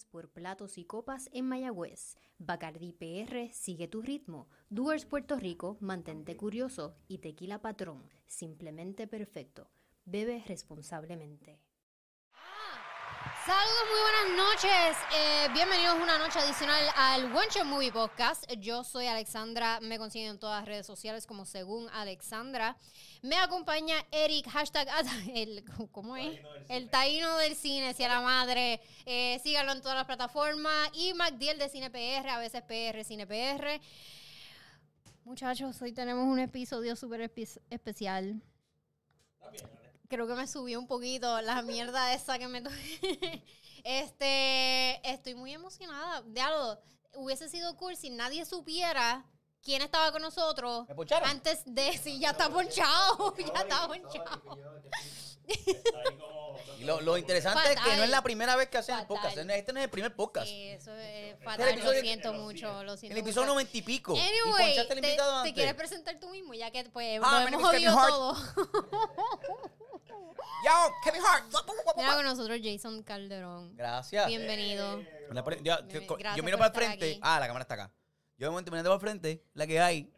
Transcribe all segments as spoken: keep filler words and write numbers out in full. Gracias por platos y copas en Mayagüez. Bacardi P R, sigue tu ritmo. Doers Puerto Rico, mantente curioso. Y Tequila Patrón, simplemente perfecto. Bebe responsablemente. Saludos, muy buenas noches. Eh, bienvenidos una noche adicional al Wenche Movie Podcast. Yo soy Alexandra, me consiguen en todas las redes sociales como según Alexandra. Me acompaña Eric, hashtag, el, ¿cómo es? El taíno del cine, si a la madre. Eh, síganlo en todas las plataformas. Y MacDiel de CinePR, a veces P R, CinePR. Muchachos, hoy tenemos un episodio súper especial. Creo que me subió un poquito la mierda esa que me toqué. Este, estoy muy emocionada. De algo, hubiese sido cool si nadie supiera quién estaba con nosotros. ¿Me poncharon? Antes de... Sí, ya está ponchado. Ya está ponchado. Y lo, lo interesante fatal. Es que no es la primera vez que hacen fatal. El podcast. Este no es el primer podcast. Sí, eso es fatal. Este es lo siento mucho. Lo siento el episodio noventa y pico. Anyway, y te, te quieres presentar tú mismo, ya que pues ah, hemos jodido todo. Yo, Kevin Hart. Mira con nosotros Jason Calderón. Gracias. Bienvenido. Eh, yo, yo, yo, Gracias yo miro para el frente. Aquí. Ah, la cámara está acá. Yo de momento mirando para el frente, la que hay.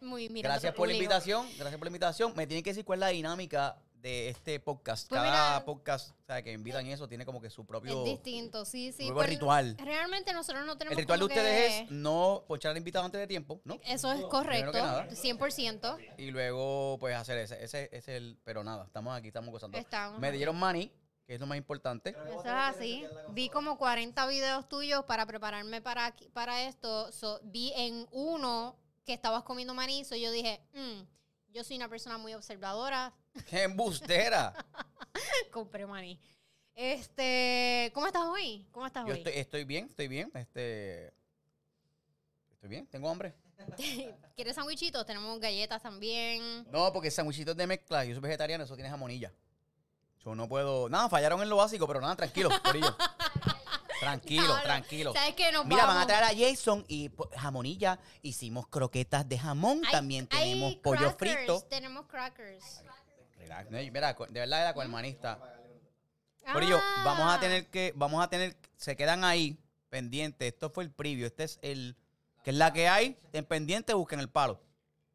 Muy bien. Gracias por la invitación. Gracias por la invitación. Me tienen que decir cuál es la dinámica de este podcast. Pues cada mira, podcast, o sea, que invitan y eso, tiene como que su propio... Es distinto, sí, sí. Pero ritual. Realmente nosotros no tenemos... El ritual de ustedes que... es no ponchar al invitado antes de tiempo, ¿no? Eso es correcto, nada, cien por ciento. Y luego, pues, hacer ese. Ese es el... Pero nada, estamos aquí, estamos gozando. Estamos. Me dieron money, que es lo más importante. Eso es así. Vi como cuarenta videos tuyos para prepararme para, aquí, para esto. So, vi en uno que estabas comiendo maní, so yo dije, mm, yo soy una persona muy observadora. ¡Qué embustera! Compré maní. Este, ¿cómo estás hoy? ¿Cómo estás Yo hoy? Estoy, estoy bien, estoy bien. Este, estoy bien, tengo hambre. ¿Quieres sandwichitos? Tenemos galletas también. No, porque sandwichitos de mezcla. Yo soy vegetariano, eso tiene jamonilla. Yo no puedo... Nada, fallaron en lo básico, pero nada, tranquilo, corillo. Tranquilo, no, tranquilo. ¿Sabes qué? Nos Mira, vamos. Van a traer a Jason y jamonilla. Hicimos croquetas de jamón. Hay, también tenemos pollo crackers, frito. Tenemos crackers. Mira, de verdad era cualmanista. Ah. Pero yo, vamos a tener que, vamos a tener, se quedan ahí pendientes. Esto fue el preview. Este es el, que es la que hay. En pendiente, busquen el palo.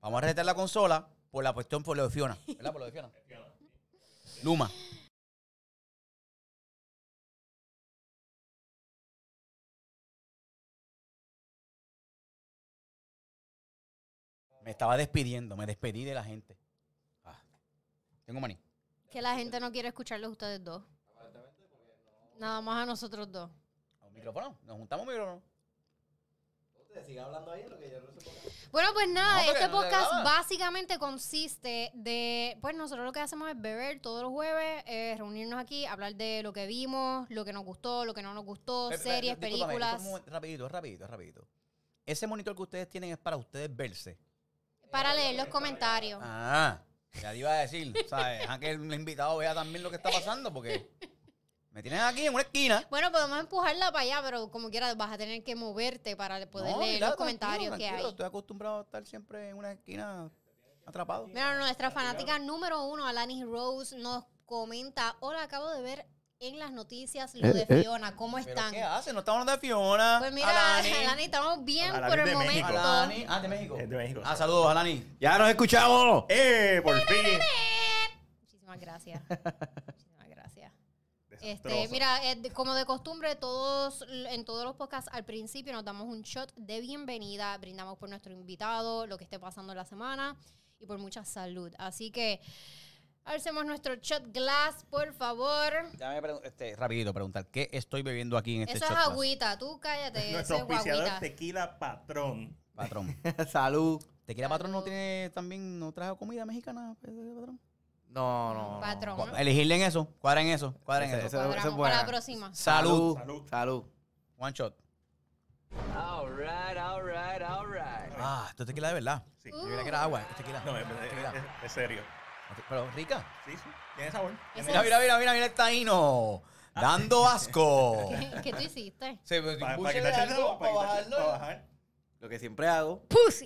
Vamos a resetear la consola por la cuestión por lo de Fiona. ¿Verdad? Por lo de Fiona. Luma. Me estaba despidiendo, me despedí de la gente. Ah, tengo maní. Que la gente no quiere escucharlos ustedes dos. Nada más a nosotros dos. ¿A un micrófono? ¿Nos juntamos un micrófono? Ustedes sigan hablando ahí lo que yo no sé. Bueno, pues nada, no, este no podcast básicamente consiste de... Pues nosotros lo que hacemos es beber todos los jueves, eh, reunirnos aquí, hablar de lo que vimos, lo que nos gustó, lo que no nos gustó, pero, series, pero, películas. Momento, rapidito, rapidito, rapidito. Ese monitor que ustedes tienen es para ustedes verse. Para leer los comentarios. Ah, ya te iba a decir, ¿sabes? Dejan que el invitado vea también lo que está pasando, porque me tienen aquí en una esquina. Bueno, podemos empujarla para allá, pero como quieras vas a tener que moverte para poder no, leer claro, los comentarios tranquilo, que tranquilo. Hay. Estoy acostumbrado a estar siempre en una esquina atrapado. Mira, nuestra fanática número uno, Alani Rose, nos comenta, hola, acabo de ver en las noticias lo de Fiona. ¿Cómo están? ¿Qué hacen? No estamos hablando de Fiona. Pues mira, Alani, Alani estamos bien Alani por el momento. México. Alani, ah, de México. De México. Ah, saludos, Alani. ¡Ya nos escuchamos! ¡Eh, por fin! Muchísimas gracias. Muchísimas gracias. Este, mira, como de costumbre, todos en todos los podcasts al principio nos damos un shot de bienvenida, brindamos por nuestro invitado, lo que esté pasando en la semana y por mucha salud. Así que... hacemos nuestro shot glass, por favor. Ya me pregunto, este, rapidito preguntar, ¿qué estoy bebiendo aquí en este shot glass? Eso es agüita, tú cállate. Nuestro auspiciador Tequila Patrón. Patrón. Salud. ¿Tequila Patrón no tiene también, no trajo comida mexicana, Patrón? No, no, Patrón. No. Elegirle en eso, cuadren eso, cuadren eso. Eso, eso es para la próxima. Salud. Salud. Salud. One shot. All right, all right, all right. Ah, esto es tequila de verdad. Sí. Yo creía que era agua, es tequila. No, es es serio. Pero rica. Sí, sí. Tiene sabor. Mira, mira, mira, mira, mira el taíno. Ah, dando sí. Asco. ¿Qué, ¿Qué tú hiciste? Se me pa, pa, de algo, para, para, bajarlo. Para bajar. Lo que siempre hago. Pussy.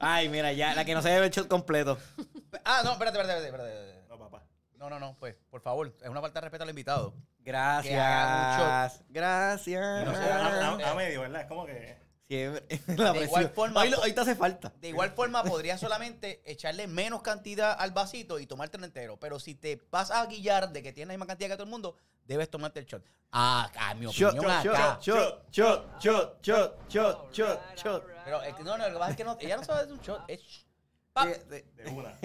Ay, mira, ya, la que no se debe el shot completo. Ah, no, espérate, espérate, espérate, espérate. No, papá. No, no, no, pues, por favor, es una falta de respeto al invitado. Gracias. Que haga un show. Gracias. No sé, a, a, a medio, ¿verdad? Es como que... Siempre. La de igual forma, hoy, hoy te hace falta. De igual forma, podrías solamente echarle menos cantidad al vasito y tomártelo entero. Pero si te vas a guillar de que tienes la misma cantidad que todo el mundo, debes tomarte el shot. Ah, acá, mi opinión, shot, acá. Shot, shot, shot, shot, shot, shot, shot. Pero el, no, no, lo que pasa es que no, ella no sabe de un shot. Es... De, de, de una.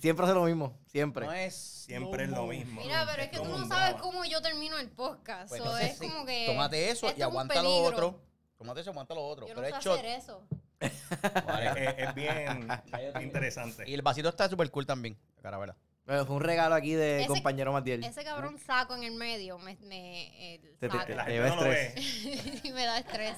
Siempre hace lo mismo. Siempre. No es siempre como... es lo mismo. Mira, pero es que tú no sabes cómo yo termino el podcast. Pues entonces, es sí. como que... Tómate eso este y aguanta lo otro. Tómate eso y aguanta lo otro. Yo no pero sé es hacer eso. Vale, es, es bien interesante. Y el vasito está súper cool también. Carabela. Pero fue un regalo aquí de ese, compañero Matiel. Ese cabrón saco en el medio. Me, me, el te, saco. Te, te, te lleva estrés. No me da estrés.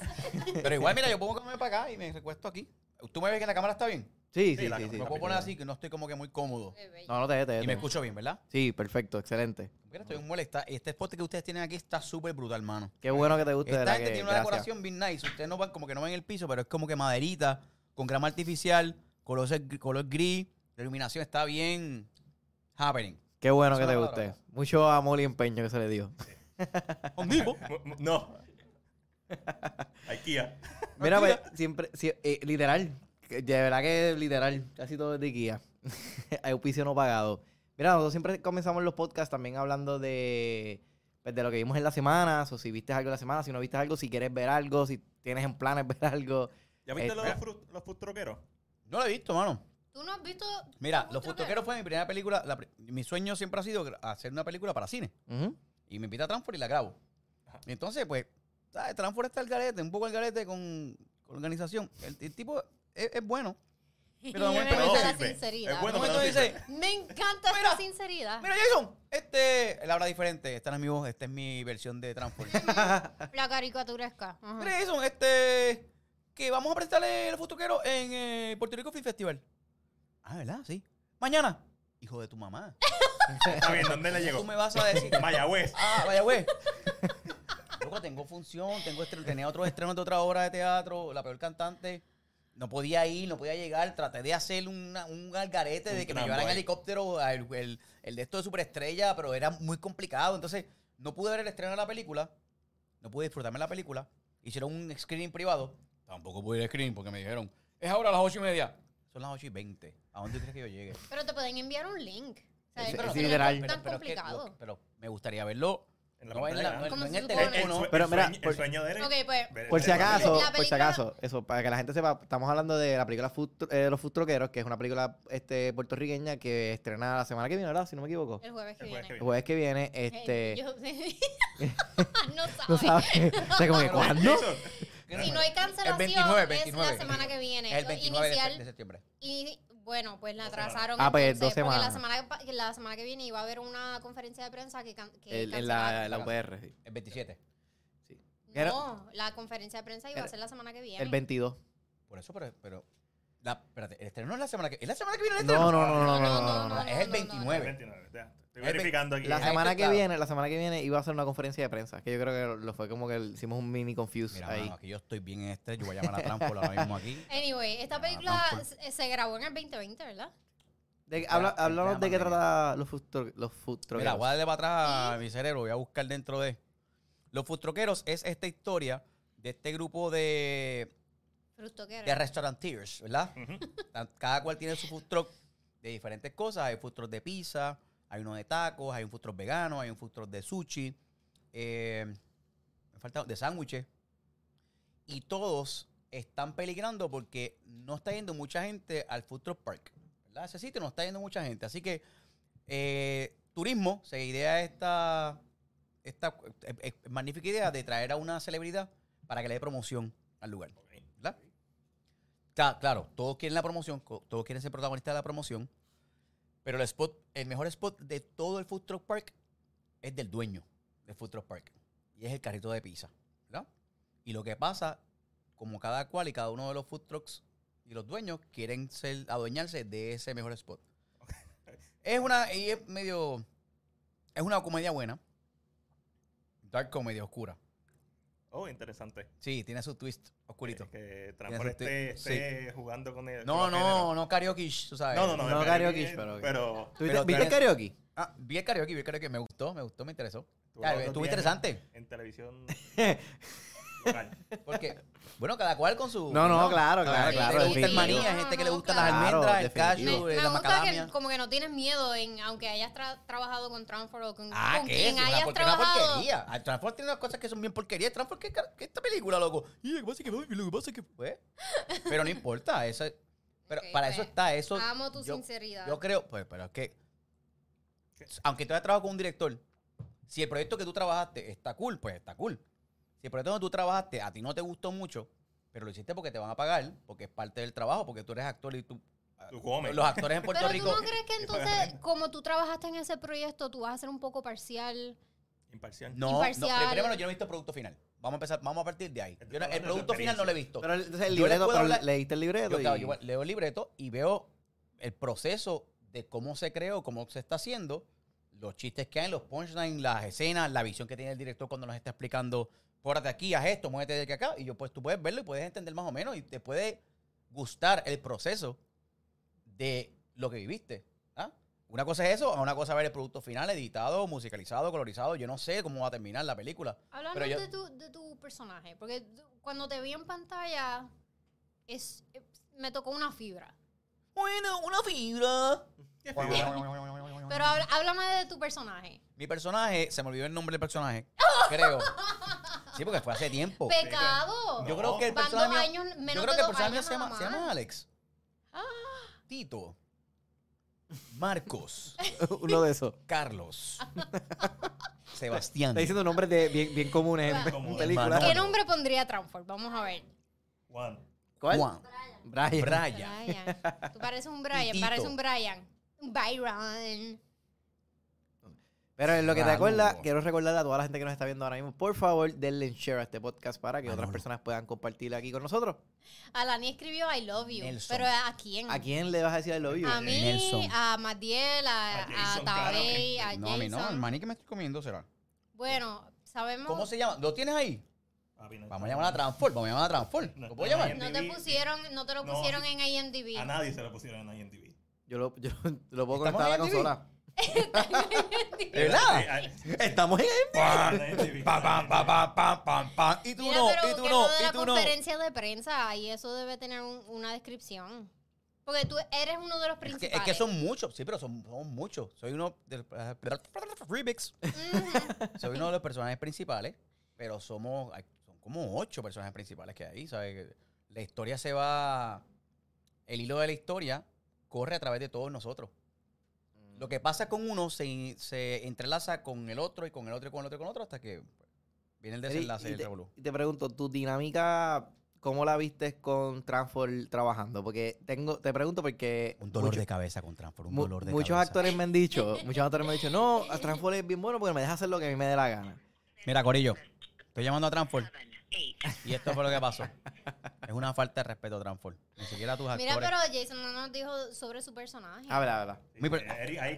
Pero igual, mira, yo pongo que me voy para acá y me recuesto aquí. ¿Tú me ves que la cámara está bien? Sí, sí, sí. La, sí, sí. Me puedo poner así que no estoy como que muy cómodo. No, no te ves. Y me escucho bien, ¿verdad? Sí, perfecto, excelente. Mira, estoy muy molesta. Este spot que ustedes tienen aquí está súper brutal, mano. Qué bueno que te guste. Esta gente que, tiene una gracias. Decoración bien nice. Ustedes no van como que no ven el piso, pero es como que maderita, con grama artificial, color, color gris, la iluminación está bien happening. Qué bueno que te guste. Mucho amor y empeño que se le dio. ¿Conmigo? No. Ikea. Mira, pues, siempre, eh, literal. De verdad que literal, casi todo es de Ikea. Hay auspicio no pagado. Mira, nosotros siempre comenzamos los podcasts también hablando de, pues, de lo que vimos en la semana. O si viste algo en la semana, si no viste algo, si quieres ver algo, si tienes en planes ver algo. ¿Ya viste eh, los, fru los Futroqueros? No lo he visto, mano. ¿Tú no has visto? Mira, Los Futroqueros fue mi primera película. La, mi sueño siempre ha sido hacer una película para cine. Uh-huh. Y me invita a Transformers y la grabo. Y entonces, pues, ¿sabes? Transformers está el garete, un poco el garete con, con organización. El, el tipo... Es, es bueno. Pero de momento me dice, la sinceridad. Es bueno, de momento me dice, me encanta mira, esta sinceridad. Mira, Jason, este, él habla diferente. Esta no es mi voz, esta es mi versión de Transformers. La caricaturesca. Uh-huh. Mira, Jason, este, que vamos a presentarle el Futroquero en eh, Puerto Rico Film Festival. Ah, ¿verdad? Sí. Mañana. Hijo de tu mamá. Está bien, ¿dónde le llegó? Tú me vas a decir. Mayagüez. Ah, Mayagüez. Luego tengo función, tengo estreno, tenía otros estrenos de otra obra de teatro, La Peor Cantante. No podía ir, no podía llegar. Traté de hacer una, un algarete un de que me llevaran en helicóptero el, el, el de esto de Superestrella, pero era muy complicado. Entonces, no pude ver el estreno de la película. No pude disfrutarme de la película. Hicieron un screening privado. Tampoco pude ir al screening porque me dijeron, es ahora a las ocho y media. Son las ocho y veinte. ¿A dónde crees que yo llegue? Pero te pueden enviar un link. O sea, es, pero es literal. No tan pero, complicado. Es que, lo, pero me gustaría verlo. En la no, en la, no en el teléfono. Pero mira, por, okay, pues, por si acaso, película, por si acaso, eso, para que la gente sepa, estamos hablando de la película Futro, eh, Los Futroqueros, que es una película este, puertorriqueña que estrena la semana que viene, ¿verdad? Si no me equivoco. El jueves que el viene. El jueves que viene, este... Hey, yo... no sabe. No sabe. O sea, como que, ¿cuándo? Si no hay cancelación, veintinueve, veintinueve. Es la semana que viene. El veintinueve Inicial, de septiembre. Y... Bueno, pues la atrasaron. Ah, pues dos semanas. La semana, la semana que viene iba a haber una conferencia de prensa que, can, que el, en la, la U P R, sí. El veintisiete. Sí. No, la conferencia de prensa iba a ser la semana que viene. El veintidós. Por eso, pero... pero la, espérate, el estreno no es la semana que viene. ¿Es la semana que viene el estreno? No, no, no, no, no, no, no, no, no, no es el veintinueve. No, no, no, no. El veintinueve. Estoy verificando aquí. La semana que viene, la semana que viene iba a ser una conferencia de prensa, que yo creo que lo fue como que hicimos un mini confuse. Mira, ahí. Mano, aquí yo estoy bien este, yo voy a llamar a Trampola ahora mismo aquí. Anyway, esta película se, se grabó en el veinte veinte, ¿verdad? De, habla, hablamos de qué trata Los Futroqueros. Mira, voy a darle para atrás a mi cerebro, voy a buscar dentro de... Los Futroqueros es esta historia de este grupo de... de restauranteers, ¿verdad? Uh-huh. Cada cual tiene su food truck de diferentes cosas. Hay food truck de pizza, hay uno de tacos, hay un food truck vegano, hay un food truck de sushi, eh, me falta de sándwiches. Y todos están peligrando porque no está yendo mucha gente al food truck park, ¿verdad? Ese sitio no está yendo mucha gente. Así que eh, turismo se idea esta, esta eh, eh, magnífica idea de traer a una celebridad para que le dé promoción al lugar. Claro, todos quieren la promoción, todos quieren ser protagonistas de la promoción, pero el spot, el mejor spot de todo el Food Truck Park es del dueño del Food Truck Park, y es el carrito de pizza, ¿verdad? Y lo que pasa, como cada cual y cada uno de los food trucks y los dueños quieren ser, adueñarse de ese mejor spot. Okay. Es una, y es medio, es una comedia buena, dark comedy oscura. Oh, interesante. Sí, tiene su twist oscurito. Es que Transformers esté, esté sí. jugando con el... No, no, no karaoke, tú sabes. No, no, no. No karaoke, pero... pero, pero ¿Viste el karaoke? Ah, vi el karaoke, vi el karaoke. Me gustó, me gustó, me interesó. Claro, estuvo interesante. En, en televisión local. Porque, bueno, cada cual con su... No, no, no claro, claro, claro. Gente claro, que le gusta gente que le gustan las almendras, el cashew, la macadamia. Que, como que no tienes miedo, en aunque hayas tra trabajado con Transformers o con, ah, con quien es, hayas trabajado. Una porquería. El Transformers tiene unas cosas que son bien porquerías. Transformers, ¿qué, qué esta película, loco? Y lo que pasa es que lo que pasa es que fue. Pero no importa, eso... Pero okay, para pues, eso está eso. Amo tu yo, sinceridad. Yo creo, pues, pero es que, aunque tú hayas trabajado con un director, si el proyecto que tú trabajaste está cool, pues está cool. Si el proyecto que tú trabajaste a ti no te gustó mucho, pero lo hiciste porque te van a pagar, porque es parte del trabajo, porque tú eres actor y tú... Tú comes. Los actores en Puerto pero Rico... Pero ¿tú no crees que entonces, como tú trabajaste en ese proyecto, tú vas a ser un poco parcial? Imparcial. No, Imparcial. no primero yo no he visto el producto final. Vamos a empezar, vamos a partir de ahí. Yo no, el producto final no lo he visto. Pero entonces el libreto, pero hablar, leíste el libreto. Yo, y... claro, yo leo el libreto y veo el proceso de cómo se creó, cómo se está haciendo, los chistes que hay, los punchlines, las escenas, la visión que tiene el director cuando nos está explicando, pórate aquí, haz esto, muévete de aquí acá. Y yo, pues tú puedes verlo y puedes entender más o menos y te puede gustar el proceso de lo que viviste. ¿Ah? Una cosa es eso, una cosa es ver el producto final editado, musicalizado, colorizado. Yo no sé cómo va a terminar la película. Hablando yo... de, tu, de tu personaje, porque cuando te vi en pantalla, es, es, me tocó una fibra. Bueno, una fibra. Pero háblame de tu personaje. Mi personaje, se me olvidó el nombre del personaje, creo. Sí, porque fue hace tiempo. ¡Pecado! Yo no. creo que el personaje mío, años, menos yo creo que el personaje se llama, se llama Alex. Ah. Tito. Marcos. Uno de esos. Carlos. Sebastián. Está diciendo nombres de bien, bien comunes en bueno, películas. ¿Qué nombre pondría Transform? Vamos a ver. Juan. ¿Cuál? Juan. Brian. Brian. Brian. Tú pareces un Brian. Pareces un Brian. Byron. Pero en lo que te acuerdas, quiero recordarle a toda la gente que nos está viendo ahora mismo, por favor, denle share a este podcast para que ah, otras no, no. personas puedan compartirlo aquí con nosotros. Alani escribió I love you. Nelson. ¿Pero a quién? ¿A quién le vas a decir I love you? A mí, Nelson. A Matiel, a, a, a Tabey, a Jason. No, a mí no, el maní que me estoy comiendo será. Bueno, sabemos... ¿Cómo se llama? ¿Lo tienes ahí? Vamos a llamar a Transform, vamos a llamar a Transform. ¿Lo puedo llamar? No te pusieron, no te lo pusieron en I M D B. A nadie se lo pusieron en I M D B. Yo lo, yo lo puedo conectar a la consola. ¿Verdad? Estamos en pa y tú Mira, no, pero y tú que no, y tú no. Conferencia de prensa y eso debe tener un, una descripción. Porque tú eres uno de los principales. Es que, es que son muchos, sí, pero son, son muchos. Soy uno de Remix. Uh-huh. Soy uno de los personajes principales, pero somos son como ocho personajes principales que hay, ¿sabes? La historia se va el hilo de la historia corre a través de todos nosotros. Lo que pasa con uno se, se entrelaza con el otro y con el otro y con el otro y con el otro hasta que viene el desenlace del revolú. Y te pregunto, ¿tu dinámica cómo la viste con Transform trabajando? Porque tengo, te pregunto porque... Un dolor mucho, de cabeza con Transform, un dolor de muchos cabeza. Actores me han dicho, muchos actores me han dicho, no, Transform es bien bueno porque me deja hacer lo que a mí me dé la gana. Mira, corillo, estoy llamando a Transform. Y esto fue lo que pasó. Es una falta de respeto, Transform. Ni siquiera tus actores. Mira, pero Jason no nos dijo sobre su personaje. A ver, a ver. Sí, per ahí, ahí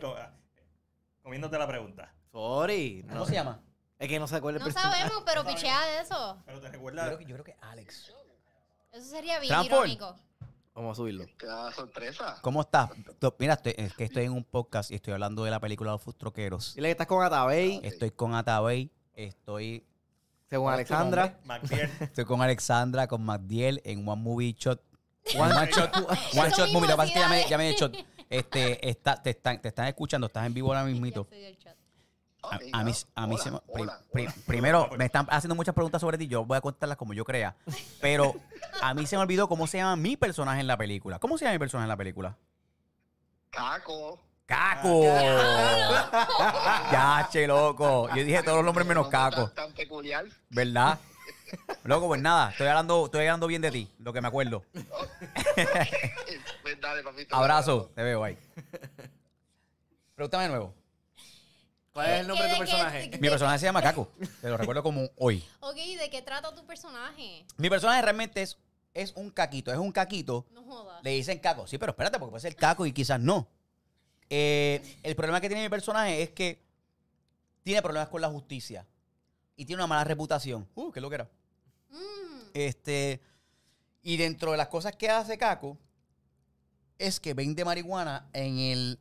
comiéndote la pregunta. Sorry. ¿Cómo no. se llama? Es que no se acuerda el personaje. No sabemos, pero no pichea de eso. Pero te recuerda. Yo creo que, yo creo que Alex. Eso sería bien irónico. Vamos a subirlo. Qué sorpresa. ¿Cómo estás? Mira, estoy, es que estoy en un podcast y estoy hablando de la película Los Futroqueros. Dile que estás con Atabey. Estoy con Atabey. Estoy... Según Alexandra. Estoy con Alexandra, con MacDiel en One Movie Shot. One, one Shot, one shot Movie. Lo que pasa es que ya me, ya me he hecho. Este, está, te, están, te están escuchando, estás en vivo ahora mismito. A, a mí, a mí hola, se me, hola, prim, hola. Primero, me están haciendo muchas preguntas sobre ti. Yo voy a contarlas como yo crea. Pero a mí se me olvidó cómo se llama mi personaje en la película. ¿Cómo se llama mi personaje en la película? Caco. ¡Caco! ¡Ya, che, loco! Yo dije todos los nombres menos Caco. Tan peculiar. ¿Verdad? Loco, pues nada, estoy hablando, estoy hablando bien de ti, lo que me acuerdo. Abrazo, te veo ahí. Pregúntame de nuevo. ¿Cuál es el nombre de tu personaje? Mi personaje se llama Caco, te lo recuerdo como hoy. Ok, ¿de qué trata tu personaje? Mi personaje realmente es, es un caquito, es un caquito. No jodas. Le dicen Caco. Sí, pero espérate, porque puede ser Caco y quizás no. Eh, el problema que tiene mi personaje es que tiene problemas con la justicia y tiene una mala reputación. Uh, qué lo que era. Mm. Este, y dentro de las cosas que hace Caco es que vende marihuana en el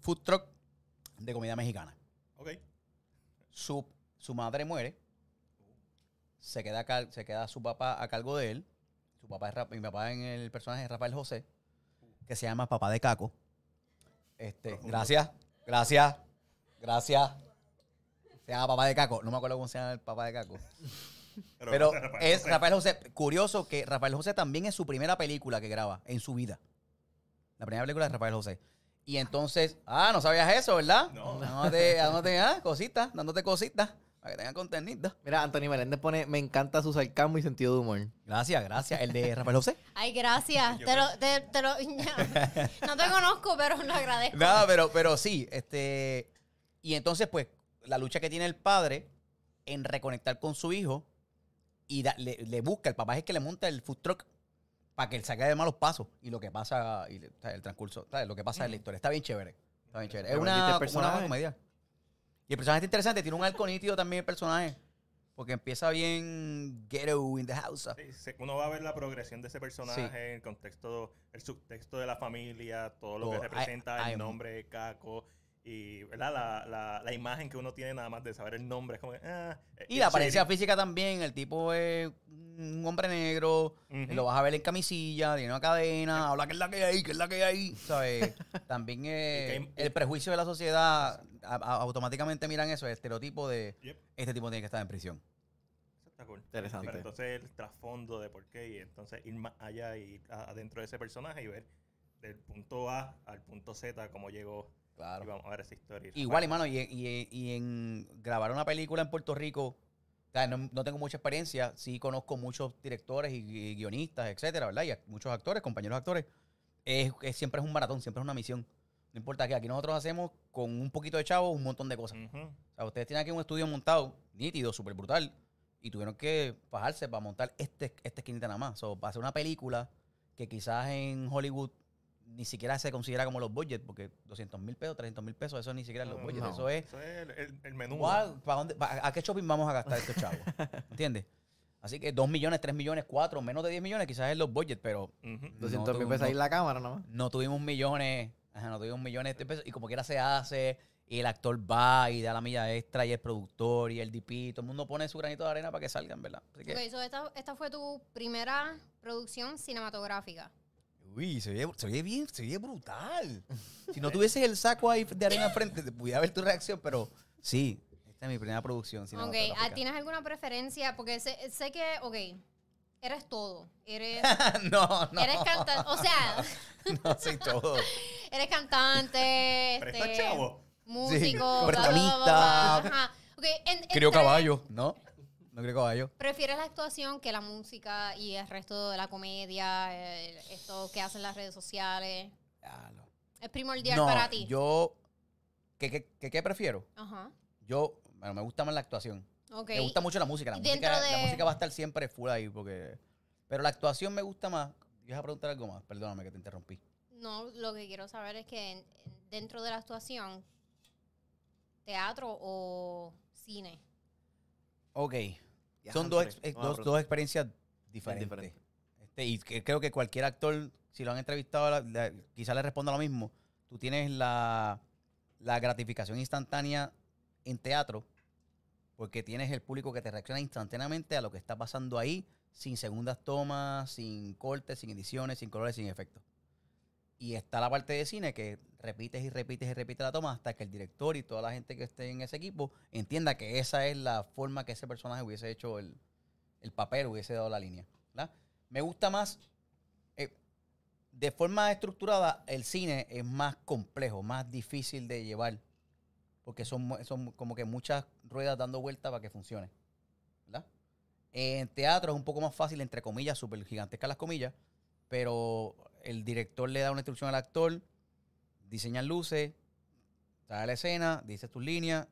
food truck de comida mexicana. Ok. Su, su madre muere. Se queda, cal, se queda su papá a cargo de él. Su papá es, mi papá en el personaje es Rafael José, que se llama Papá de Caco. Este, gracias, gracias, gracias. Se llama Papá de Caco. No me acuerdo cómo se llama el Papá de Caco. Pero, Pero Rafael es José. Rafael José. Curioso que Rafael José también es su primera película que graba en su vida. La primera película de Rafael José. Y entonces, ah, no sabías eso, ¿verdad? No. Dándote, dándote ah, cositas, dándote cositas. Para que tengan contenido. Mira, Anthony Meléndez pone, me encanta su sarcasmo y sentido de humor. Gracias, gracias. El de Rafael José. Ay, gracias. Te lo, te, te lo, no te conozco, pero lo agradezco. No, pero, pero sí. este Y entonces, pues, la lucha que tiene el padre en reconectar con su hijo y da, le, le busca, el papá es que le monta el food truck para que él saque de malos pasos. Y lo que pasa, y el transcurso, ¿sabes? Lo que pasa mm. en la historia. Está bien chévere. Está bien chévere. Es una, una comedia. Y el personaje está interesante, tiene un arco nítido también el personaje, porque empieza bien ghetto in the house. Sí, uno va a ver la progresión de ese personaje, sí. el contexto, el subtexto de la familia, todo lo oh, que representa I, el I nombre de Caco, y ¿verdad? La, la, la imagen que uno tiene nada más de saber el nombre. Es como que, ah, y la apariencia serio. física también, el tipo es un hombre negro, uh-huh. lo vas a ver en camisilla, tiene una cadena, habla que es la que hay, que es la que hay, ¿sabes? También eh, el prejuicio de la sociedad... automáticamente miran eso, el estereotipo de yep. este tipo tiene que estar en prisión. Eso está cool. Interesante. Pero entonces el trasfondo de por qué, y entonces ir más allá y adentro de ese personaje y ver del punto A al punto Z cómo llegó. Claro. Y vamos a ver esa historia. Igual, hermano, y, y, y en grabar una película en Puerto Rico, o sea, no, no tengo mucha experiencia, sí conozco muchos directores y, y guionistas, etcétera, ¿verdad? Y a, muchos actores, compañeros actores. Es, es, siempre es un maratón, siempre es una misión. No importa que aquí nosotros hacemos con un poquito de chavo un montón de cosas. Uh-huh. O sea, ustedes tienen aquí un estudio montado, nítido, súper brutal, y tuvieron que fajarse para montar este, este esquinita nada más. O sea, para hacer una película que quizás en Hollywood ni siquiera se considera como los budgets, porque doscientos mil pesos, trescientos mil pesos, eso ni siquiera es los budgets. No, eso es, eso es el, el, el menú. Wow, ¿para dónde, para, ¿a qué shopping vamos a gastar estos chavos? ¿Entiendes? Así que dos millones, tres millones, cuatro, menos de diez millones, quizás es los budgets, pero... Uh-huh. doscientos mil pesos ahí en la cámara, ¿no? No tuvimos millones... Ajá, no tuvimos millones de pesos. Y como quiera se hace, y el actor va y da la milla extra, y el productor, y el D P, todo el mundo pone su granito de arena para que salgan, ¿verdad? Así que... Ok, so esta, esta fue tu primera producción cinematográfica. Uy, se oye, se oye bien, se oye brutal. Si no tuvieses el saco ahí de arena al frente, te pudiera ver tu reacción, pero sí, esta es mi primera producción cinematográfica. Ok, ¿tienes alguna preferencia? Porque sé, sé que, ok... Eres todo. Eres. no, no. Eres cantante. O sea. No, no soy todo. Eres cantante. Este, Presta chavo. Músico. Pretamista. Sí. Okay, Crio caballo, ¿no? No creo caballo. ¿Prefieres la actuación que la música y el resto de la comedia? El, esto que hacen las redes sociales. Ah, no. Es primordial no, para ti. Yo. ¿Qué, qué, qué, qué prefiero? Ajá. Yo. Bueno, me gusta más la actuación. Okay. Me gusta mucho la música. La música, de... la música va a estar siempre full ahí. porque Pero la actuación me gusta más. Yo iba a preguntar algo más. Perdóname que te interrumpí. No, lo que quiero saber es que dentro de la actuación, ¿teatro o cine? Ok. Ya, Son dos, ex, dos, dos experiencias diferentes. Diferente. Este, y que, creo que cualquier actor, si lo han entrevistado, quizás le responda lo mismo. Tú tienes la, la gratificación instantánea en teatro, porque tienes el público que te reacciona instantáneamente a lo que está pasando ahí, sin segundas tomas, sin cortes, sin ediciones, sin colores, sin efectos. Y está la parte de cine que repites y repites y repites la toma hasta que el director y toda la gente que esté en ese equipo entienda que esa es la forma que ese personaje hubiese hecho el, el papel, hubiese dado la línea, ¿verdad? Me gusta más, eh, de forma estructurada, el cine es más complejo, más difícil de llevar, porque son, son como que muchas ruedas dando vueltas para que funcione, ¿verdad? En teatro es un poco más fácil, entre comillas, súper gigantescas las comillas, pero el director le da una instrucción al actor, diseñan luces, trae la escena, dices tus líneas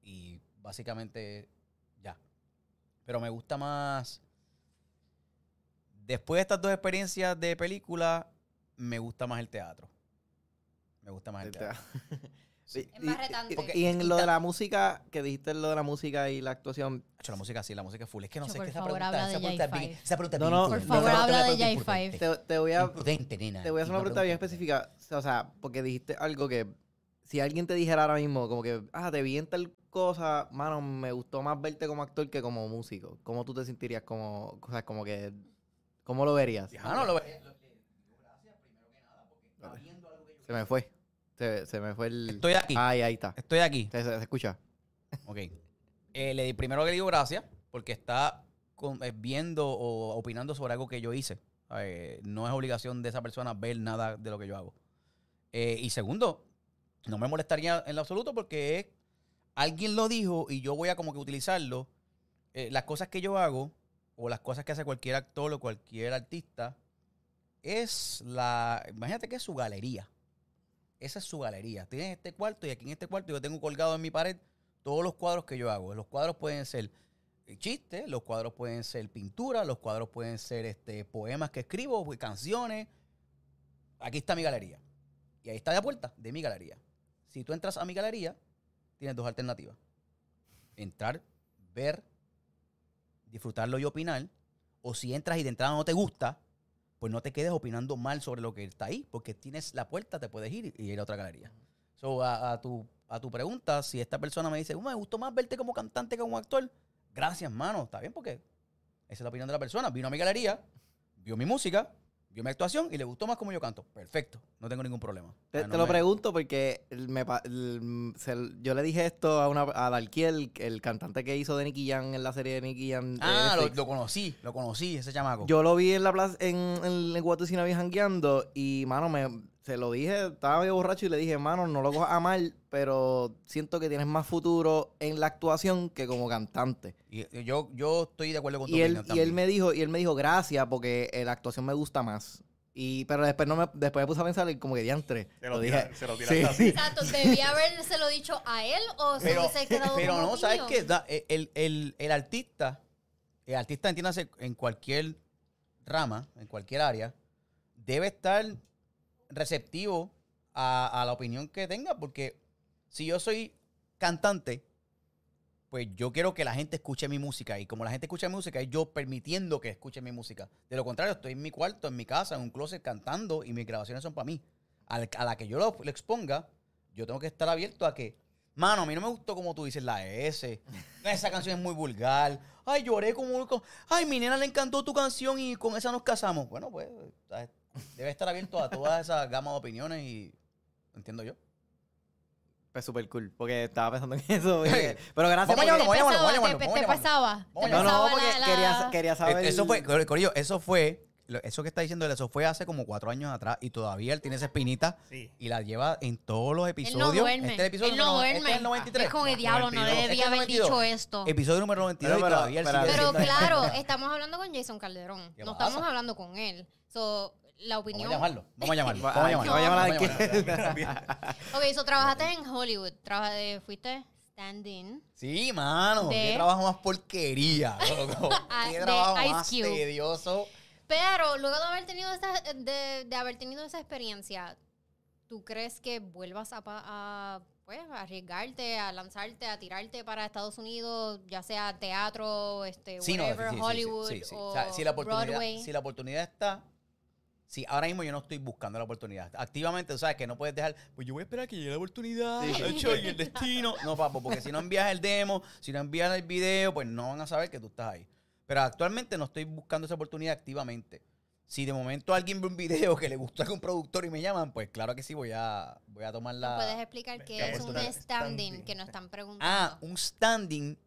y básicamente ya. Pero me gusta más... Después de estas dos experiencias de película, me gusta más el teatro. Me gusta más el, el teatro. teatro. Sí. Es más retante. Porque, y en lo de la música, que dijiste lo de la música y la actuación. Hecho, la música sí, la música es full. Es que no sé qué esa pregunta. Esa pregunta bien. Esa pregunta bien. No, no, por favor, habla de J cinco. Te voy a hacer una pregunta bien específica. O sea, porque dijiste algo que si alguien te dijera ahora mismo, como que, ah, te vi en tal cosa, mano, me gustó más verte como actor que como músico, ¿cómo tú te sentirías como, o sea, como que, cómo lo verías? Ah, no, lo verías. Gracias, primero que nada, porque está viendo algo que yo... Se me fue, se, se me fue el... Estoy aquí. Ahí, ahí está. Estoy aquí. Se, se, se escucha. Ok. Eh, le di, primero que le digo gracias, porque está con, viendo o opinando sobre algo que yo hice. Eh, no es obligación de esa persona ver nada de lo que yo hago. Eh, y segundo, no me molestaría en lo absoluto porque es, alguien lo dijo y yo voy a como que utilizarlo. Eh, las cosas que yo hago o las cosas que hace cualquier actor o cualquier artista es la... Imagínate que es su galería. Esa es su galería. Tienes este cuarto y aquí en este cuarto yo tengo colgado en mi pared todos los cuadros que yo hago. Los cuadros pueden ser chistes, los cuadros pueden ser pintura, los cuadros pueden ser este, poemas que escribo, canciones. Aquí está mi galería. Y ahí está la puerta de mi galería. Si tú entras a mi galería, tienes dos alternativas. Entrar, ver, disfrutarlo y opinar. O si entras y de entrada no te gusta, pues no te quedes opinando mal sobre lo que está ahí, porque tienes la puerta, te puedes ir y ir a otra galería. So, a, a, tu, a tu pregunta, si esta persona me dice, oh, me gustó más verte como cantante que como actor, gracias, mano, está bien, porque esa es la opinión de la persona. Vino a mi galería, vio mi música, vio mi actuación y le gustó más como yo canto. Perfecto, no tengo ningún problema. Te, o sea, no te lo me... pregunto porque me, se, yo le dije esto a una a Darkiel, el cantante que hizo de Nicky Jam en la serie de Nicky Jam. Ah, lo, lo conocí, lo conocí, ese chamaco. Yo lo vi en la plaza, en, en, en Guatucinavi jangueando y, mano, me, se lo dije, estaba medio borracho y le dije, mano, no lo cojas a mal, pero siento que tienes más futuro en la actuación que como cantante. Y yo, yo estoy de acuerdo con tu y opinión él, y él me dijo, y él me dijo, gracias, porque la actuación me gusta más. Y, pero después no me, después me puse a pensar y como que diantre. Se lo, lo tira, dije. Se lo tiraste sí. así. Exacto, debía habérselo dicho a él o se hubiese quedado. Pero no, ¿sabes qué? El, el, el artista, el artista entiéndase en cualquier rama, en cualquier área, debe estar receptivo a, a la opinión que tenga, porque si yo soy cantante, pues yo quiero que la gente escuche mi música, y como la gente escucha mi música, es yo permitiendo que escuche mi música. De lo contrario, estoy en mi cuarto, en mi casa, en un closet cantando, y mis grabaciones son para mí. Al, a la que yo lo, lo exponga, yo tengo que estar abierto a que, mano, a mí no me gustó como tú dices la S, esa canción es muy vulgar, ay, lloré como, como ay, mi nena le encantó tu canción y con esa nos casamos. Bueno, pues, ¿sabes? Debe estar abierto a toda esa gama de opiniones y... Entiendo yo. Pues súper cool, porque estaba pensando en eso. Porque, pero gracias por... Vamos a llamarlo, vamos a ¿Te pasaba? No, no, porque la, la... Quería, quería saber... Eso fue, Corillo, eso fue... Eso que está diciendo él, eso fue hace como cuatro años atrás y todavía él tiene esa espinita sí. y la lleva en todos los episodios. Él no duerme. Este episodio él no, no duerme. Este es el noventa y tres. Es con el diablo, no, no le debía haber dicho esto. Episodio número noventa y dos pero, pero, y todavía él sigue. Pero claro, estamos hablando con Jason Calderón. No pasa? Estamos hablando con él. So... La opinión. Vamos a llamarlo. Vamos a llamarlo. Vamos a llamarlo. No. Vamos a llamarlo. Ok, so trabajaste en Hollywood. Trabajaste, fuiste stand-in. Sí, mano. De... Qué trabajo más porquería. Qué trabajo Ice más Cube. Tedioso. Pero luego de haber tenido esa, de, de haber tenido esa experiencia, ¿tú crees que vuelvas a, a pues, arriesgarte, a lanzarte, a tirarte para Estados Unidos, ya sea teatro, este, sí, whatever, no, sí, Hollywood sí, sí, sí. O, o sea, si la oportunidad, Broadway? Si la oportunidad está... Sí, ahora mismo yo no estoy buscando la oportunidad. Activamente, tú sabes que no puedes dejar, pues yo voy a esperar que llegue la oportunidad, sí. el show y el destino. No, papo, porque si no envías el demo, si no envías el video, pues no van a saber que tú estás ahí. Pero actualmente no estoy buscando esa oportunidad activamente. Si de momento alguien ve un video que le gustó a algún productor y me llaman, pues claro que sí, voy a, voy a tomar la... ¿Puedes explicar qué es un standing que nos están preguntando? Ah, un standing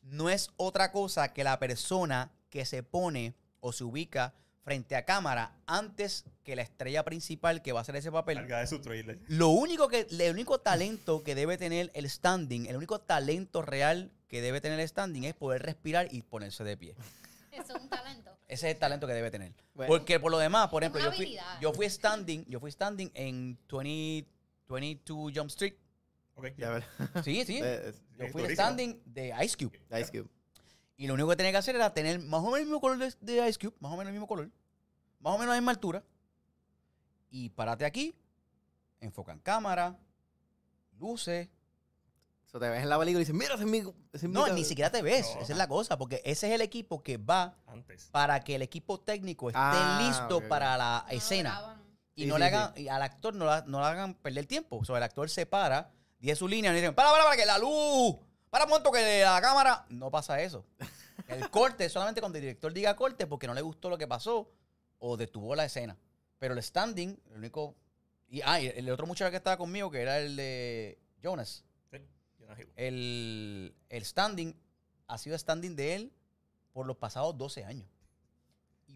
no es otra cosa que la persona que se pone o se ubica frente a cámara antes que la estrella principal que va a hacer ese papel. De su trailer. Lo único que, el único talento que debe tener el standing, el único talento real que debe tener el standing es poder respirar y ponerse de pie. Eso es un talento. Ese es el talento que debe tener. Bueno. Porque por lo demás, por ejemplo, yo fui, yo fui standing, yo fui standing en veinte, veintidós Jump Street. Okay. Ya ver. Sí, sí. Es, yo fui durísimo. Standing de Ice Cube. Ice Cube. Y lo único que tenía que hacer era tener más o menos el mismo color de, de Ice Cube, más o menos el mismo color, más o menos la misma altura. Y párate aquí, enfoca en cámara, luces. Eso te ves en la película y dices, mira, ese es mi... Ese es no, mi... ni siquiera te ves. No. Esa es la cosa, porque ese es el equipo que va antes, para que el equipo técnico esté ah, listo okay. para la escena. No, Y sí, no sí, le hagan, sí. y al actor no, la, no le hagan perder tiempo. O sea, el actor se para, dice su línea y dicen, para, para, para, que la luz, para un momento que la cámara. No pasa eso. El corte, solamente cuando el director diga corte porque no le gustó lo que pasó o detuvo la escena. Pero el standing, el único... Y, ah, y el otro muchacho que estaba conmigo, que era el de Jonas. Sí, Jonas Hill. El, el standing ha sido standing de él por los pasados doce años.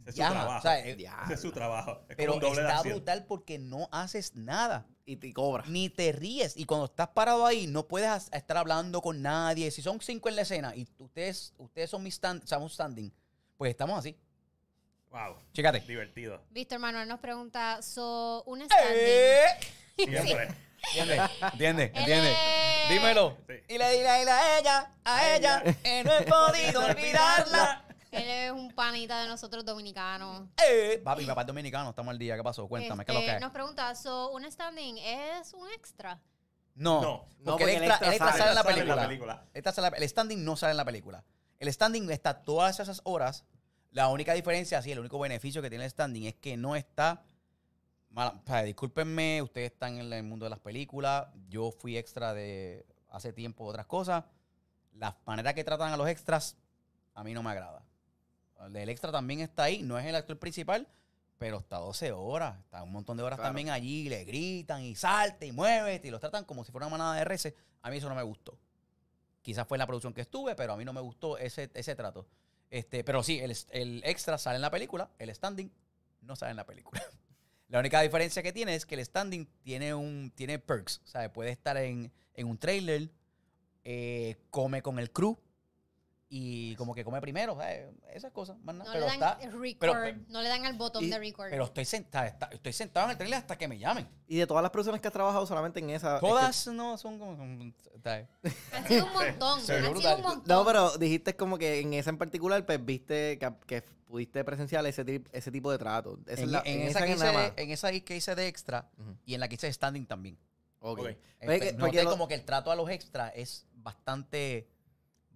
Es su, trabajo, o sea, es, es su trabajo. Es pero doble está brutal porque no haces nada. Y te cobras. Ni te ríes. Y cuando estás parado ahí, no puedes estar hablando con nadie. Si son cinco en la escena y ustedes, ustedes son mis stand, standing, pues estamos así. Wow. Chécate. Divertido. Víctor Manuel nos pregunta, ¿so un standing? Eh. Siempre. ¿Entiendes? ¿Entiendes? ¿Entiendes? Dímelo. Sí. Y le dile a ella, a ella, que no he podido olvidarla. Él es un panita de nosotros dominicanos. Eh, papi, papá es dominicano, estamos al día. ¿Qué pasó? Cuéntame, este, ¿qué es lo que es? Nos pregunta, ¿so un standing es un extra? No, no, porque, no, porque el, extra, el extra sale, sale, en, la sale en la película. Esta sale, el standing no sale en la película. El standing está todas esas horas. La única diferencia, sí, el único beneficio que tiene el standing es que no está... Mala, o sea, discúlpenme, ustedes están en el mundo de las películas. Yo fui extra de hace tiempo de otras cosas. La manera que tratan a los extras a mí no me agrada. El extra también está ahí, no es el actor principal, pero está doce horas, está un montón de horas claro. también allí, le gritan y salte y muévete y los tratan como si fuera una manada de reces. A mí eso no me gustó. Quizás fue en la producción que estuve, pero a mí no me gustó ese, ese trato. Este, pero sí, el, el extra sale en la película, el standing no sale en la película. La única diferencia que tiene es que el standing tiene, un, tiene perks, o sea, puede estar en, en un trailer, eh, come con el crew, y como que come primero, ¿sabes? Esas cosas, más nada. No, pero le dan está, record, pero, no le dan al botón y, de record. Pero estoy sentado, está, estoy sentado en el trailer hasta que me llamen. Y de todas las producciones que has trabajado, solamente en esa. Todas es que, no son como. como han sido un montón. Sí, han sido un montón. No, pero dijiste como que en esa en particular, pues viste que, que pudiste presenciar ese, ese tipo de trato. Esa en, es la, en, en esa, esa que hice, en esa que hice de extra uh-huh. y en la que hice de standing también. Ok. okay. Entonces, no, no, como que el trato a los extras es bastante.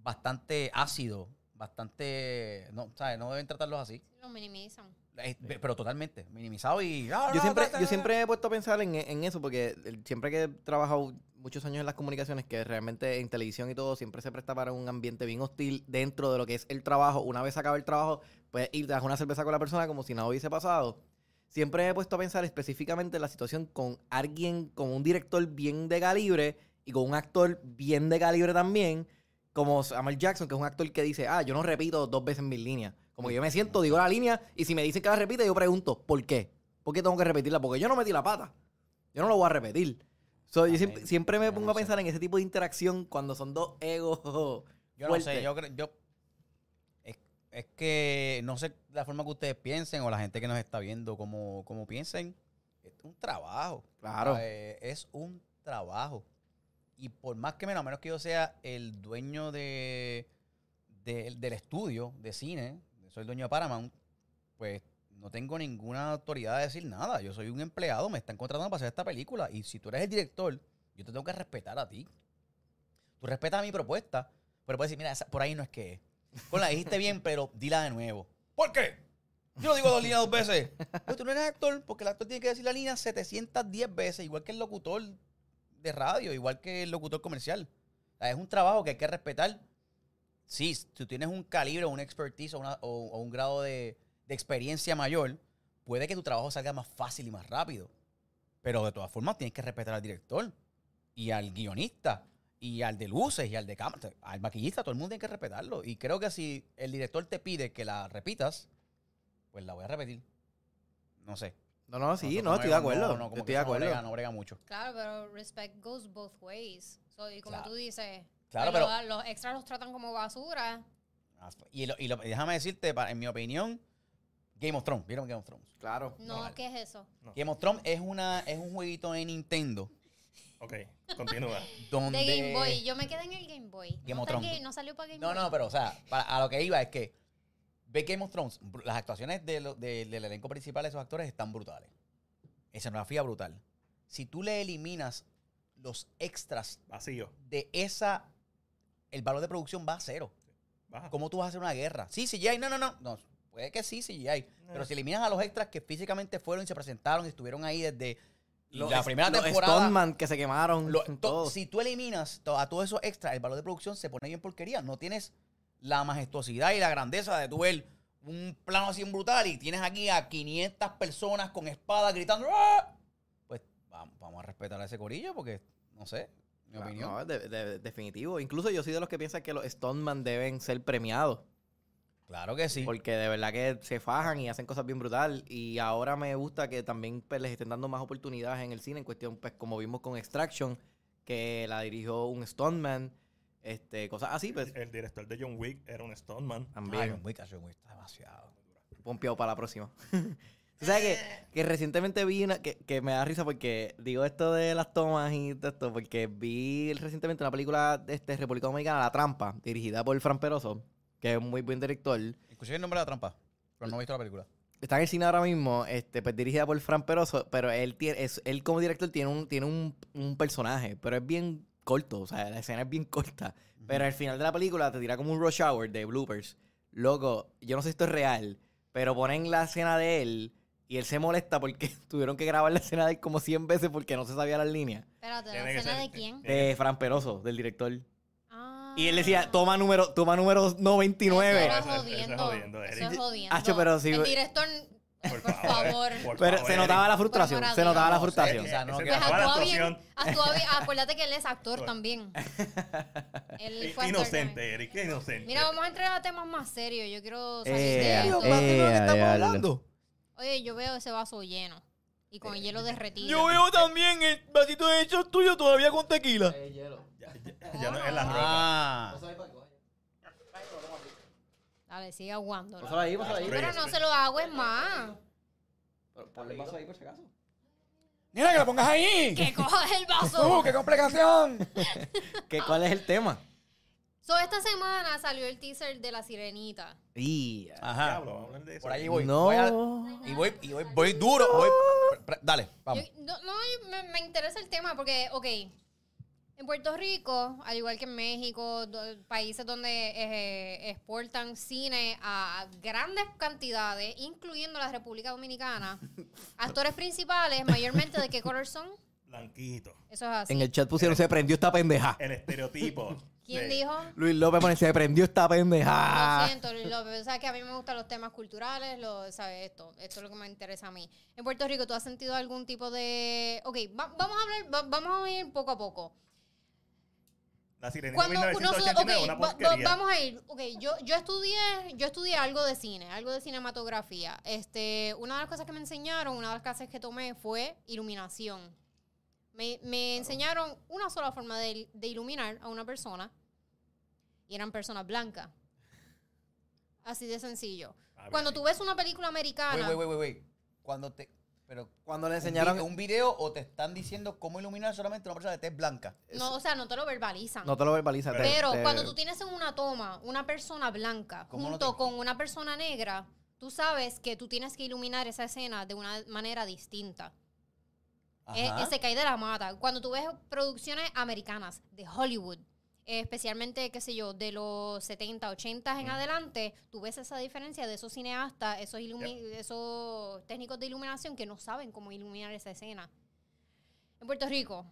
Bastante ácido, bastante... No, ¿sabes? No deben tratarlos así. Lo minimizan. Eh, pero totalmente, minimizado y... Ah, yo, no, siempre, yo siempre he puesto a pensar en, en eso, porque siempre que he trabajado muchos años en las comunicaciones, que realmente en televisión y todo, siempre se presta para un ambiente bien hostil dentro de lo que es el trabajo. Una vez acaba el trabajo, puedes ir, te das una cerveza con la persona como si nada hubiese pasado. Siempre he puesto a pensar específicamente en la situación con alguien, con un director bien de calibre y con un actor bien de calibre también, como Samuel Jackson, que es un actor que dice, ah, yo no repito dos veces mis líneas. Como que yo me siento, digo la línea, y si me dicen que la repite, yo pregunto, ¿por qué? ¿Por qué tengo que repetirla? Porque yo no metí la pata. Yo no lo voy a repetir. So, yo siempre, siempre me yo pongo no a pensar sé. en ese tipo de interacción cuando son dos egos Yo fuertes. no sé, yo creo... Yo, es, es que no sé la forma que ustedes piensen o la gente que nos está viendo cómo, cómo piensen. Es un trabajo. Claro. Eh, es un trabajo. Y por más que menos, a menos que yo sea el dueño de, de, del estudio de cine, soy el dueño de Paramount, pues no tengo ninguna autoridad de decir nada. Yo soy un empleado, me están contratando para hacer esta película. Y si tú eres el director, yo te tengo que respetar a ti. Tú respetas mi propuesta, pero puedes decir, mira, esa, por ahí no es que es. Con la dijiste bien, pero dila de nuevo. ¿Por qué? Yo lo digo dos líneas dos veces. Pues tú no eres actor, porque el actor tiene que decir la línea setecientas diez veces, igual que el locutor de radio, igual que el locutor comercial. O sea, es un trabajo que hay que respetar. Sí, si tú tienes un calibre, una expertise o, una, o, o un grado de, de experiencia mayor, puede que tu trabajo salga más fácil y más rápido. Pero de todas formas tienes que respetar al director y al guionista y al de luces y al de cámara. Al maquillista, todo el mundo tiene que respetarlo. Y creo que si el director te pide que la repitas, pues la voy a repetir. No sé. No, no, sí, no, no estoy de acuerdo. No, no, como estoy de acuerdo. No brega, no brega mucho. Claro, pero respect goes both ways. So, y como claro. tú dices, claro, pero los, los extras los tratan como basura. Y, lo, y lo, déjame decirte, en mi opinión, Game of Thrones. ¿Vieron Game of Thrones? Claro. No, no ¿qué es eso? No. Game of Thrones es, una, es un jueguito de Nintendo. Ok, continúa. Donde de Game Boy. Yo me quedé en el Game Boy. Game of Thrones. No salió para Game no, Boy. No, no, pero o sea, para, a lo que iba es que ve Game of Thrones, las actuaciones de lo, de, del elenco principal de esos actores están brutales. Escenografía brutal. Si tú le eliminas los extras vacío de esa, el valor de producción va a cero. Baja. ¿Cómo tú vas a hacer una guerra? Sí, sí, ya, no, no, no. no Puede que sí, C G I. Eh. Pero si eliminas a los extras que físicamente fueron y se presentaron y estuvieron ahí desde los, la primera los temporada. Los Stuntman que se quemaron. Lo, to, si tú eliminas to, a todos esos extras, el valor de producción se pone bien porquería. No tienes la majestuosidad y la grandeza de tu ver un plano así brutal y tienes aquí a quinientas personas con espadas gritando. ¡Ah! Pues vamos, vamos a respetar a ese corillo porque, no sé, mi claro, opinión. No, de, de, definitivo. Incluso yo soy de los que piensan que los stuntman deben ser premiados. Claro que sí. Porque de verdad que se fajan y hacen cosas bien brutal. Y ahora me gusta que también pues, les estén dando más oportunidades en el cine. En cuestión, pues, como vimos con Extraction, que la dirigió un stuntman. Este, cosas así, pues. El, el director de John Wick era un stuntman. También. Ah, John Wick, John Wick está demasiado pompeado para la próxima. ¿Tú sabes que, que recientemente vi una... Que, que me da risa porque digo esto de las tomas y todo esto, porque vi recientemente una película de este, República Dominicana, La Trampa, dirigida por Fran Peroso, que es un muy buen director. Escuché el nombre de La Trampa, pero no he visto la película. Está en el cine ahora mismo, este, pues, dirigida por Fran Peroso, pero él, tiene, es, él como director tiene, un, tiene un, un personaje, pero es bien... corto, o sea, la escena es bien corta. Uh-huh. Pero al final de la película te tira como un rush hour de bloopers. Loco, yo no sé si esto es real, pero ponen la escena de él y él se molesta porque tuvieron que grabar la escena de él como cien veces porque no se sabía las líneas. ¿Pero la escena de quién? De Fran Peroso, del director. Ah. Y él decía, toma número, toma número noventa y nueve. Eso es jodiendo. Eso es jodiendo. Hacho, pero si... El director... Por favor. Por favor. Pero se notaba la frustración. Se notaba la frustración. Acuérdate que él es actor por... también. Él fue inocente, Eric. Qué inocente. Mira, vamos a entrar a temas más serios. Yo quiero salir eh, de esto. Eh, eh, estamos eh, hablando. Oye, yo veo ese vaso lleno. Y con eh, el hielo derretido. Yo veo también el vasito de hechos tuyo todavía con tequila. Eh, hielo. Ya, ya, oh, ya no es la ropa. Ah. Dale, sigue aguando. Pásalo ahí, pásalo ahí. Pero no se lo hago, es más. Ponle el vaso ahí por si acaso. Mira, que lo pongas ahí. Que cojas el vaso. ¡Uh, qué complicación! ¿Qué, ¿Cuál es el tema? So, esta semana salió el teaser de La Sirenita. Y, ajá. Diablo, de eso. Por ahí voy. No. Voy a, y voy, y voy, voy duro. Voy, dale, vamos. Yo, no, no me, me interesa el tema porque, ok. En Puerto Rico, al igual que en México, do, países donde eh, exportan cine a grandes cantidades, incluyendo la República Dominicana, actores principales, mayormente, ¿de qué color son? Blanquito. Eso es así. En el chat pusieron, el, se prendió esta pendeja. El estereotipo. ¿Quién de... dijo? Luis López pone, se prendió esta pendeja. Lo siento, Luis López. Sabes que a mí me gustan los temas culturales, lo, ¿sabes? Esto, esto es lo que me interesa a mí. En Puerto Rico, ¿tú has sentido algún tipo de...? Ok, va, vamos a hablar, va, vamos a ir poco a poco. La Sirenita mil novecientos ochenta y nueve es una porquería. Vamos a ir. Okay, yo, yo, estudié, yo estudié algo de cine, algo de cinematografía. Este, una de las cosas que me enseñaron, una de las clases que tomé fue iluminación. Me, me enseñaron una sola forma de, de iluminar a una persona y eran personas blancas. Así de sencillo. Cuando tú ves una película americana... Wait, wait, wait, wait. Cuando te... Pero cuando le enseñaron un video, un video o te están diciendo cómo iluminar solamente una persona de tez blanca. No, o sea, no te lo verbalizan. No te lo verbalizan. Pero, te, pero te... cuando tú tienes en una toma una persona blanca junto no con una persona negra, tú sabes que tú tienes que iluminar esa escena de una manera distinta. E se cae de la mata. Cuando tú ves producciones americanas de Hollywood, especialmente, qué sé yo, de los setenta, ochenta en mm. adelante, tú ves esa diferencia de esos cineastas, esos, yep. esos técnicos de iluminación que no saben cómo iluminar esa escena. En Puerto Rico,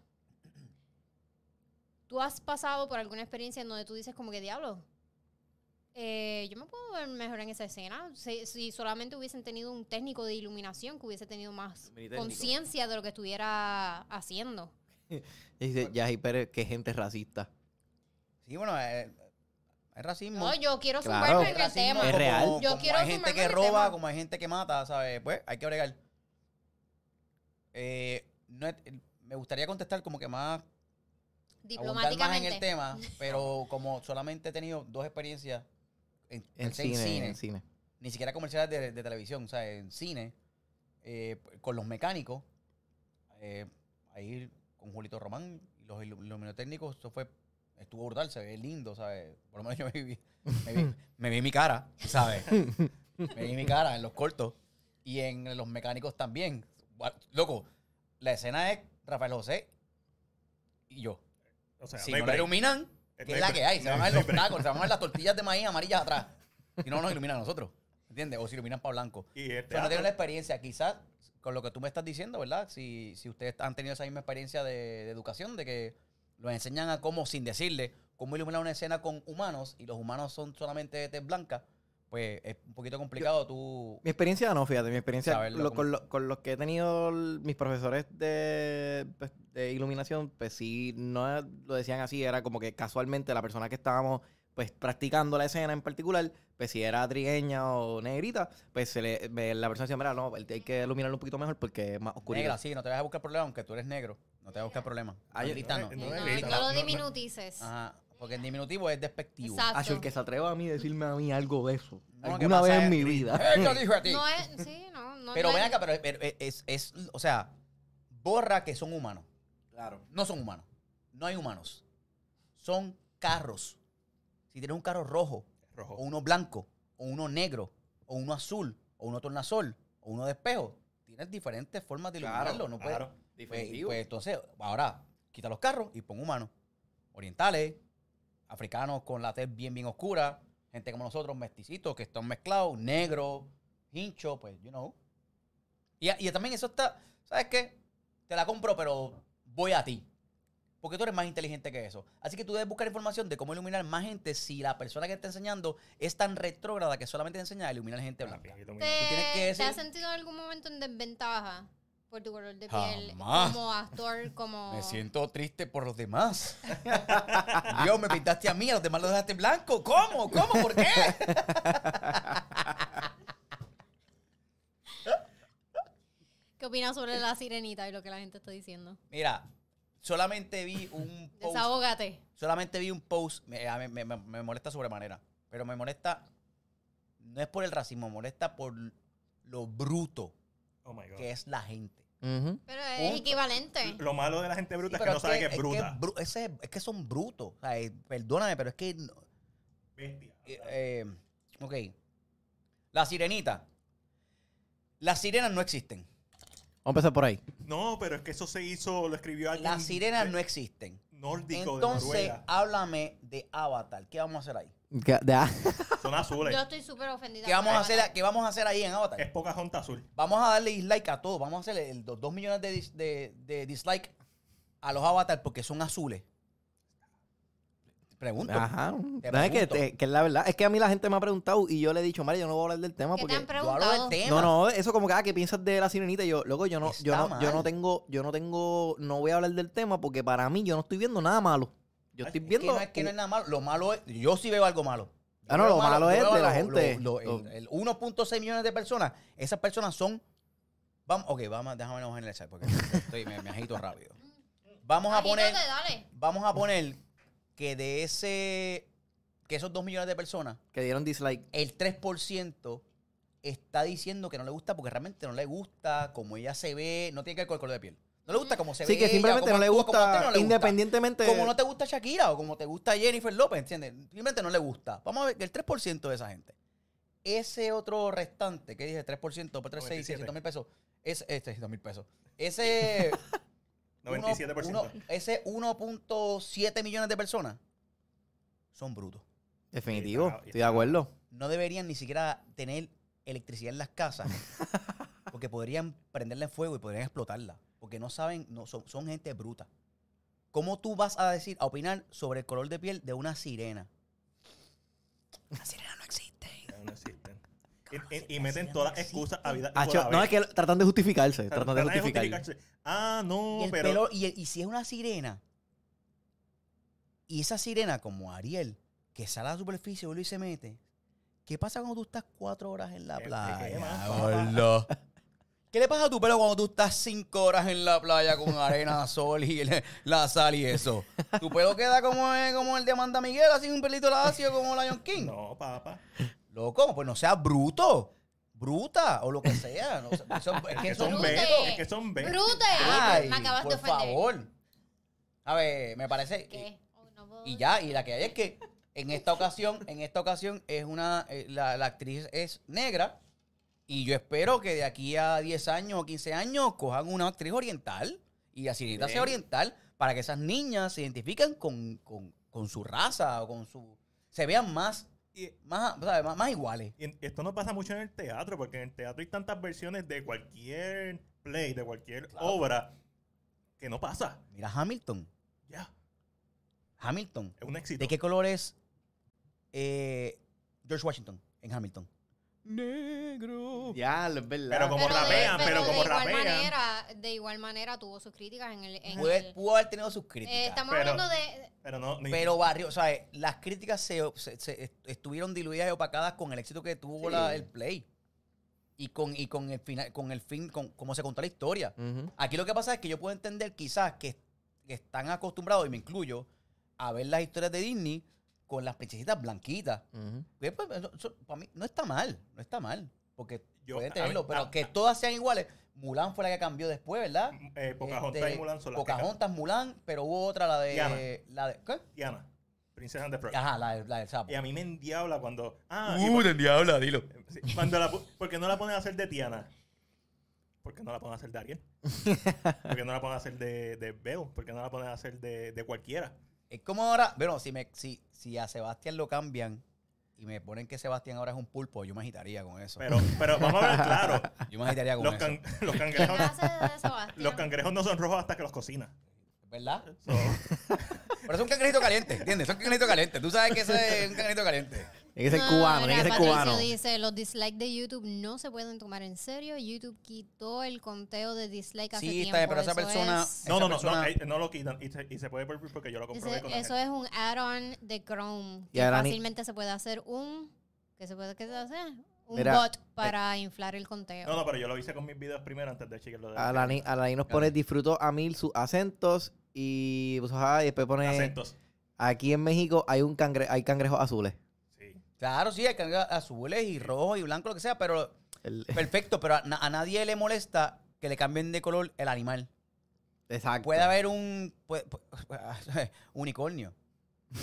¿tú has pasado por alguna experiencia en donde tú dices como que diablo? Eh, yo me puedo ver mejor en esa escena. Si, si solamente hubiesen tenido un técnico de iluminación que hubiese tenido más conciencia de lo que estuviera haciendo. Dice, Yaji Pérez, qué gente racista. Sí, bueno, es, es racismo. No, yo quiero sumarme claro, en el tema. Es real. Como, yo como quiero hay gente que roba, tema. Como hay gente que mata, ¿sabes? Pues hay que bregar. Eh, no es, me gustaría contestar como que más... Diplomáticamente. Más en el tema, pero como solamente he tenido dos experiencias en, en, cine, cine, en cine, ni siquiera comerciales de, de televisión, o sea, en cine, eh, con los mecánicos, eh, ahí con Julito Román, los luminotécnicos, eso fue... Estuvo brutal, se ve lindo, ¿sabes? Por lo menos yo me vi, me vi, me vi mi cara, ¿sabes? Me vi mi cara en los cortos y en los mecánicos también. Loco, la escena es Rafael José y yo. O sea, si no la iluminan, que es la que hay. Se van a ver los tacos, se van a ver las tortillas de maíz amarillas atrás. Si no, nos iluminan a nosotros. ¿Entiendes? O si iluminan para blanco. Y este o sea, no tienen la experiencia. Quizás, con lo que tú me estás diciendo, ¿verdad? Si, si ustedes han tenido esa misma experiencia de, de educación, de que los enseñan a cómo, sin decirle, cómo iluminar una escena con humanos y los humanos son solamente de tez blanca, pues es un poquito complicado. Yo, tú... Mi experiencia no, fíjate. Mi experiencia saberlo, lo, con, lo, con los que he tenido mis profesores de, de iluminación, pues sí, no lo decían así. Era como que casualmente la persona que estábamos... pues practicando la escena en particular, pues si era trigueña o negrita, pues se le, la persona decía, mira, no, hay que iluminarlo un poquito mejor porque es más oscuro. Negra, sí, no te vas a buscar problemas, aunque tú eres negro, no te vas a buscar problemas. Ah, gritando. No, no, no, no lo diminutices. Ajá, porque el diminutivo es despectivo. Exacto. Así el que se atreva a mí decirme a mí algo de eso, no, alguna vez en mi vida. ¡Eh, yo dije a ti! No es, sí, no, no. Pero no ven acá, pero es, es, es, o sea, borra que son humanos. Claro. No son humanos. No hay humanos. Son carros. Si tienes un carro rojo, rojo, o uno blanco, o uno negro, o uno azul, o uno tornasol, o uno de espejo, tienes diferentes formas de iluminarlo. Claro, no puedes, claro. Pues, pues entonces, ahora, quita los carros y pon humanos. Orientales, africanos con la tez bien, bien oscura, gente como nosotros, mesticitos, que están mezclados, negros, hinchos, pues, you know. Y, y también eso está, ¿sabes qué? Te la compro, pero voy a ti. Porque tú eres más inteligente que eso. Así que tú debes buscar información de cómo iluminar más gente si la persona que está enseñando es tan retrógrada que solamente te enseña a iluminar gente blanca. ¿Te, ¿Tú tienes que decir? ¿Te has sentido en algún momento en desventaja por tu color de piel? Jamás. Como actor, como... Me siento triste por los demás. Dios, me pintaste a mí, a los demás los dejaste blanco. ¿Cómo? ¿Cómo? ¿Por qué? ¿Qué opinas sobre La Sirenita y lo que la gente está diciendo? Mira... Solamente vi un post. Desahógate. Solamente vi un post. Me, me, me, me molesta sobremanera. Pero me molesta. No es por el racismo, me molesta por lo bruto oh my God. que es la gente. Uh-huh. Pero es un, equivalente. Lo malo de la gente bruta sí, es que no es sabe que, que es bruta. Es que, bru, ese, es que son brutos. O sea, eh, perdóname, pero es que. No, bestia. Eh, eh, ok. La sirenita. Las sirenas no existen. Vamos a empezar por ahí. No, pero es que eso se hizo, lo escribió alguien. Las sirenas no existen. Nórdico de Noruega. Entonces, háblame de Avatar. ¿Qué vamos a hacer ahí? Son azules. Yo estoy súper ofendida. ¿Qué vamos, a hacer, ¿Qué vamos a hacer ahí en Avatar? Es Pocahontas azul. Vamos a darle dislike a todo. Vamos a hacerle dos millones de, dis, de, de dislike a los Avatar porque son azules. Pregunto. Ajá. No, es que, te, que es la verdad. Es que a mí la gente me ha preguntado y yo le he dicho, Mari, yo no voy a hablar del tema. ¿Qué porque te han preguntado? Yo hablo del tema. No, no, eso como que, ah, ¿qué piensas de La Sirenita? Y yo, loco, yo no, yo no, yo no tengo, yo no tengo, no voy a hablar del tema porque para mí yo no estoy viendo nada malo. Yo estoy es viendo... Que no, es que no es nada malo. Lo malo es... Yo sí veo algo malo. Yo ah, no, lo malo, malo es de la lo, gente. Lo, lo, el, el uno punto seis millones de personas, esas personas son... Vamos, ok, vamos, déjame no generalizar porque estoy, me, me agito rápido. Vamos a poner... Dale. Vamos a poner... que de ese que esos dos millones de personas que dieron dislike, el tres por ciento está diciendo que no le gusta porque realmente no le gusta como ella se ve, no tiene que ver con el color de piel. No le gusta como se sí, ve. Sí, que simplemente ella, no, le actúa, gusta, usted, no le gusta independientemente. Como no te gusta Shakira o como te gusta Jennifer López, ¿entiendes? Simplemente no le gusta. Vamos a ver que el tres por ciento de esa gente. Ese otro restante, que dije tres por ciento, tres, seis, seiscientos mil pesos. Es este seiscientos mil pesos. Ese noventa y siete por ciento. Uno, uno, ese uno punto siete millones de personas son brutos. Definitivo, estoy, estoy de acuerdo. No deberían ni siquiera tener electricidad en las casas porque podrían prenderla en fuego y podrían explotarla porque no saben, no, son, son gente bruta. ¿Cómo tú vas a decir, a opinar sobre el color de piel de una sirena? Las sirenas no existen. No existen. Y, y meten todas las excusas a vida. Ah, no, vez. Es que tratan de justificarse. Tratan, tratan de, justificar. de justificarse. Ah, no, y pero... Pelo, y, y si es una sirena, y esa sirena como Ariel, que sale a la superficie y se mete, ¿qué pasa cuando tú estás cuatro horas en la ¿Qué, playa? Qué, qué, ¿Qué le pasa a tu pelo cuando tú estás cinco horas en la playa con arena, sol y el, la sal y eso? ¿Tu pelo queda como el, como el de Amanda Miguel, así un pelito lacio como Lion King? No, papá. Loco, pues no seas bruto, bruta o lo que sea. No, son, es que son betos, es que son betos. Brute. Ay, me acabas de ofender. Por favor. A ver, me parece. ¿Qué? Oh, no puedo... Y ya, y la que hay es que en esta ocasión, en esta ocasión es una, eh, la, la actriz es negra y yo espero que de aquí a diez años o quince años cojan una actriz oriental y la sirenita sea oriental para que esas niñas se identifiquen con, con, con su raza o con su... se vean más... Y más, o sea, más, más iguales. Y esto no pasa mucho en el teatro, porque en el teatro hay tantas versiones de cualquier play, de cualquier claro. obra, que no pasa. Mira Hamilton. Ya. Yeah. Hamilton. Es un éxito. ¿De qué color es eh, George Washington en Hamilton? Negro. Ya, es verdad. Pero como pero rapean, de, pero, pero como de igual rapean. Manera, de igual manera tuvo sus críticas en el... En pudo, el pudo haber tenido sus críticas. Eh, estamos pero, hablando de... Pero no... Ni, pero barrio, o sea, las críticas se, se, se estuvieron diluidas y opacadas con el éxito que tuvo sí. la, el play. Y con, y con el final, con el fin, con cómo se contó la historia. Uh-huh. Aquí lo que pasa es que yo puedo entender quizás que, que están acostumbrados, y me incluyo, a ver las historias de Disney con las princesitas blanquitas. Uh-huh. Pues, pues, eso, para mí no está mal, no está mal, porque yo, puede tenerlo, mí, pero a, que a, todas sean iguales. Mulan fue la que cambió después, ¿verdad? Eh, Pocahontas este, y Mulan son las Pocahontas, que Mulan, pero hubo otra, la de... Diana. La de ¿qué? Diana. Princesa and the Frog. Ajá, la, la del sapo. Y a mí me endiabla cuando... Ah, ¡Uh, por, te endiabla, dilo! Cuando la, porque no la ponen a hacer de Tiana. Porque no la ponen a hacer de Ariel. Porque no la ponen a hacer de, de Belle. Porque no la ponen a hacer de, de cualquiera. Es como ahora, bueno, si, me, si, si a Sebastián lo cambian y me ponen que Sebastián ahora es un pulpo, yo me agitaría con eso. Pero, pero vamos a ver, claro. Yo me agitaría con los eso. Can, los, cangrejos, los cangrejos no son rojos hasta que los cocina. ¿Verdad? So. Pero es un cangrejito caliente, ¿entiendes? Es un cangrejito caliente. Tú sabes que eso es un cangrejito caliente. Es que es cubano, es que es cubano. Dice, los dislikes de YouTube no se pueden tomar en serio. YouTube quitó el conteo de dislikes hace tiempo. Sí, está, pero esa persona... No, no, no, no lo quitan y se puede probar porque yo lo comprobé con la gente. Eso es un add-on de Chrome. Fácilmente se puede hacer un... ¿Qué se puede hacer? Un bot para inflar el conteo. No, no, pero yo lo hice con mis videos primero antes de chequearlo. Alani nos pone, disfrutó a mil sus acentos y, pues, ajá, y después pone... Acentos. Aquí en México hay, un cangre hay cangrejos azules. Claro, sí, hay cangrejos azules y rojos y blancos, lo que sea, pero el... perfecto, pero a, a nadie le molesta que le cambien de color el animal. Exacto. Puede haber un puede, puede, unicornio,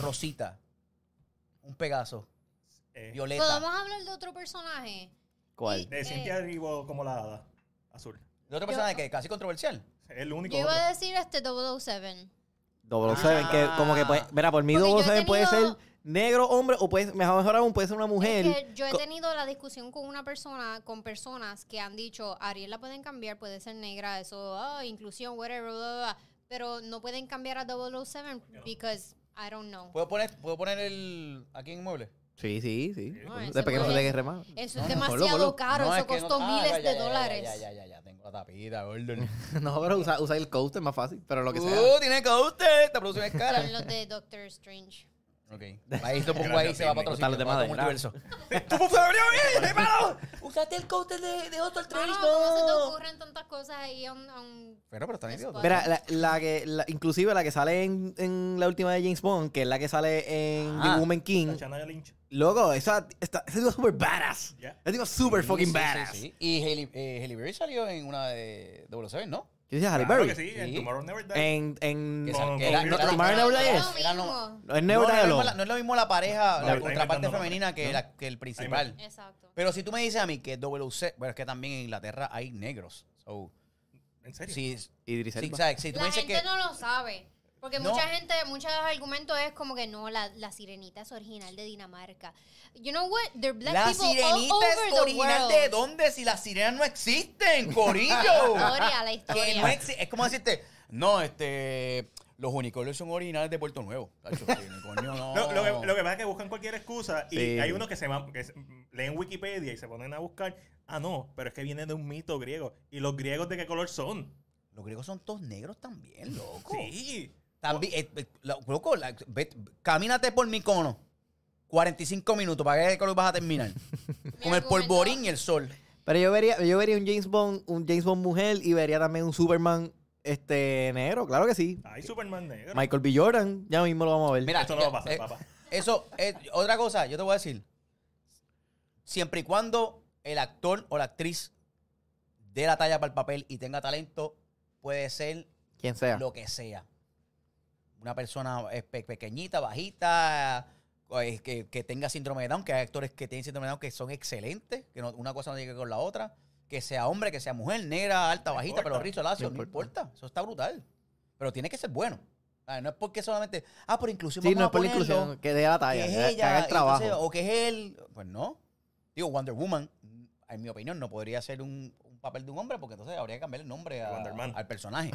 rosita, un pegaso, eh. violeta. Podemos hablar de otro personaje. ¿Cuál? Y, de Cintia eh. Erivo como la hada azul. ¿De otro personaje que casi controversial? El único. Yo iba otro. a decir este double oh seven. double oh seven, ah. que como que puede, mira, por mí double oh seven puede ser negro hombre o puede, mejor aún, puede ser una mujer. Es que yo he tenido la discusión con una persona, con personas que han dicho, Ariel la pueden cambiar, puede ser negra, eso, oh, inclusión, whatever, blah, blah, blah, pero no pueden cambiar a double oh seven because I don't know. ¿Puedo poner, ¿puedo poner el aquí en mueble? Sí, sí, sí. No, después que no se le deje remar. Eso es no, demasiado no, solo, caro, no, eso es que costó no, ah, miles ya, de ya, dólares. Ya, ya, ya, ya, ya, tengo la tapita, gordo. No, pero usa, usa el coaster, más fácil, pero lo que uh, sea. ¡Uh, tiene coaster! Te producen cara. Son los de Doctor Strange. Ok. Ahí lo pongo ahí, se va para otro sitio, para otro multiverso. ¡Tú fue abrió bien! ¡Usaste el coaster de, de otro Strange! No, no, no se te ocurren tantas cosas ahí a un... Pero, pero están idiotas. Mira, la, la que, la, inclusive la que sale en, en la última de James Bond, que es la que sale en ah, The Woman King. Loco, esa es super badass. Yeah. Es tipo super sí, fucking sí, badass. Sí, sí. Y Halle, eh, Halle Berry salió en una de double oh seven, ¿no? ¿Qué dices, Halle Berry? Claro que sí, sí, en Tomorrow Never Dies. En, en que no, que era, no, era, Tomorrow Never Dies. No, no, no es lo mismo la pareja, no, la contraparte femenina no, que, no. La, que el principal. Exacto. Pero si tú me dices a mí que double oh seven, bueno, es que también en Inglaterra hay negros. So, ¿en serio? Sí, Idris Elba. Sí, sí, tú la me dices gente que, no lo sabe. Porque no. mucha gente, muchos argumentos es como que no, la, la sirenita es original de Dinamarca. You know what? They're black la people sirenita all over es original de dónde si las sirenas no existen, corillo. La historia, la historia. Que no exi es como decirte, no, este, los unicornios son originales de Puerto Nuevo. Unicornio, no. No, lo, que, lo que pasa es que buscan cualquier excusa y sí. hay unos que se van, que leen Wikipedia y se ponen a buscar. Ah, no, pero es que viene de un mito griego. ¿Y los griegos de qué color son? Los griegos son todos negros también, loco. Sí. También, eh, eh, loco, la, ve, camínate por mi cono cuarenta y cinco minutos para que lo vas a terminar. Con el polvorín y el sol. Pero yo vería, yo vería un James Bond, un James Bond mujer y vería también un Superman este negro, claro que sí. Hay Superman negro. Michael B. Jordan, ya mismo lo vamos a ver. Mira, esto no va a pasar, eh, papá. Eso, eh, otra cosa, yo te voy a decir. Siempre y cuando el actor o la actriz dé la talla para el papel y tenga talento, puede ser quien sea. Lo que sea. Una persona pequeñita, bajita, que, que tenga síndrome de Down, que hay actores que tienen síndrome de Down que son excelentes, que no, una cosa no tiene que ver con la otra, que sea hombre, que sea mujer, negra, alta, bajita, pero rizo, lacio, no importa. Eso está brutal. Pero tiene que ser bueno. Ah, no es porque solamente, ah, por inclusión, sí, vamos no es por la inclusión, que de la talla, que es ella, que haga el trabajo. Entonces, o que es él, pues no. Digo, Wonder Woman, en mi opinión, no podría ser un, un papel de un hombre, porque entonces habría que cambiar el nombre a, al personaje.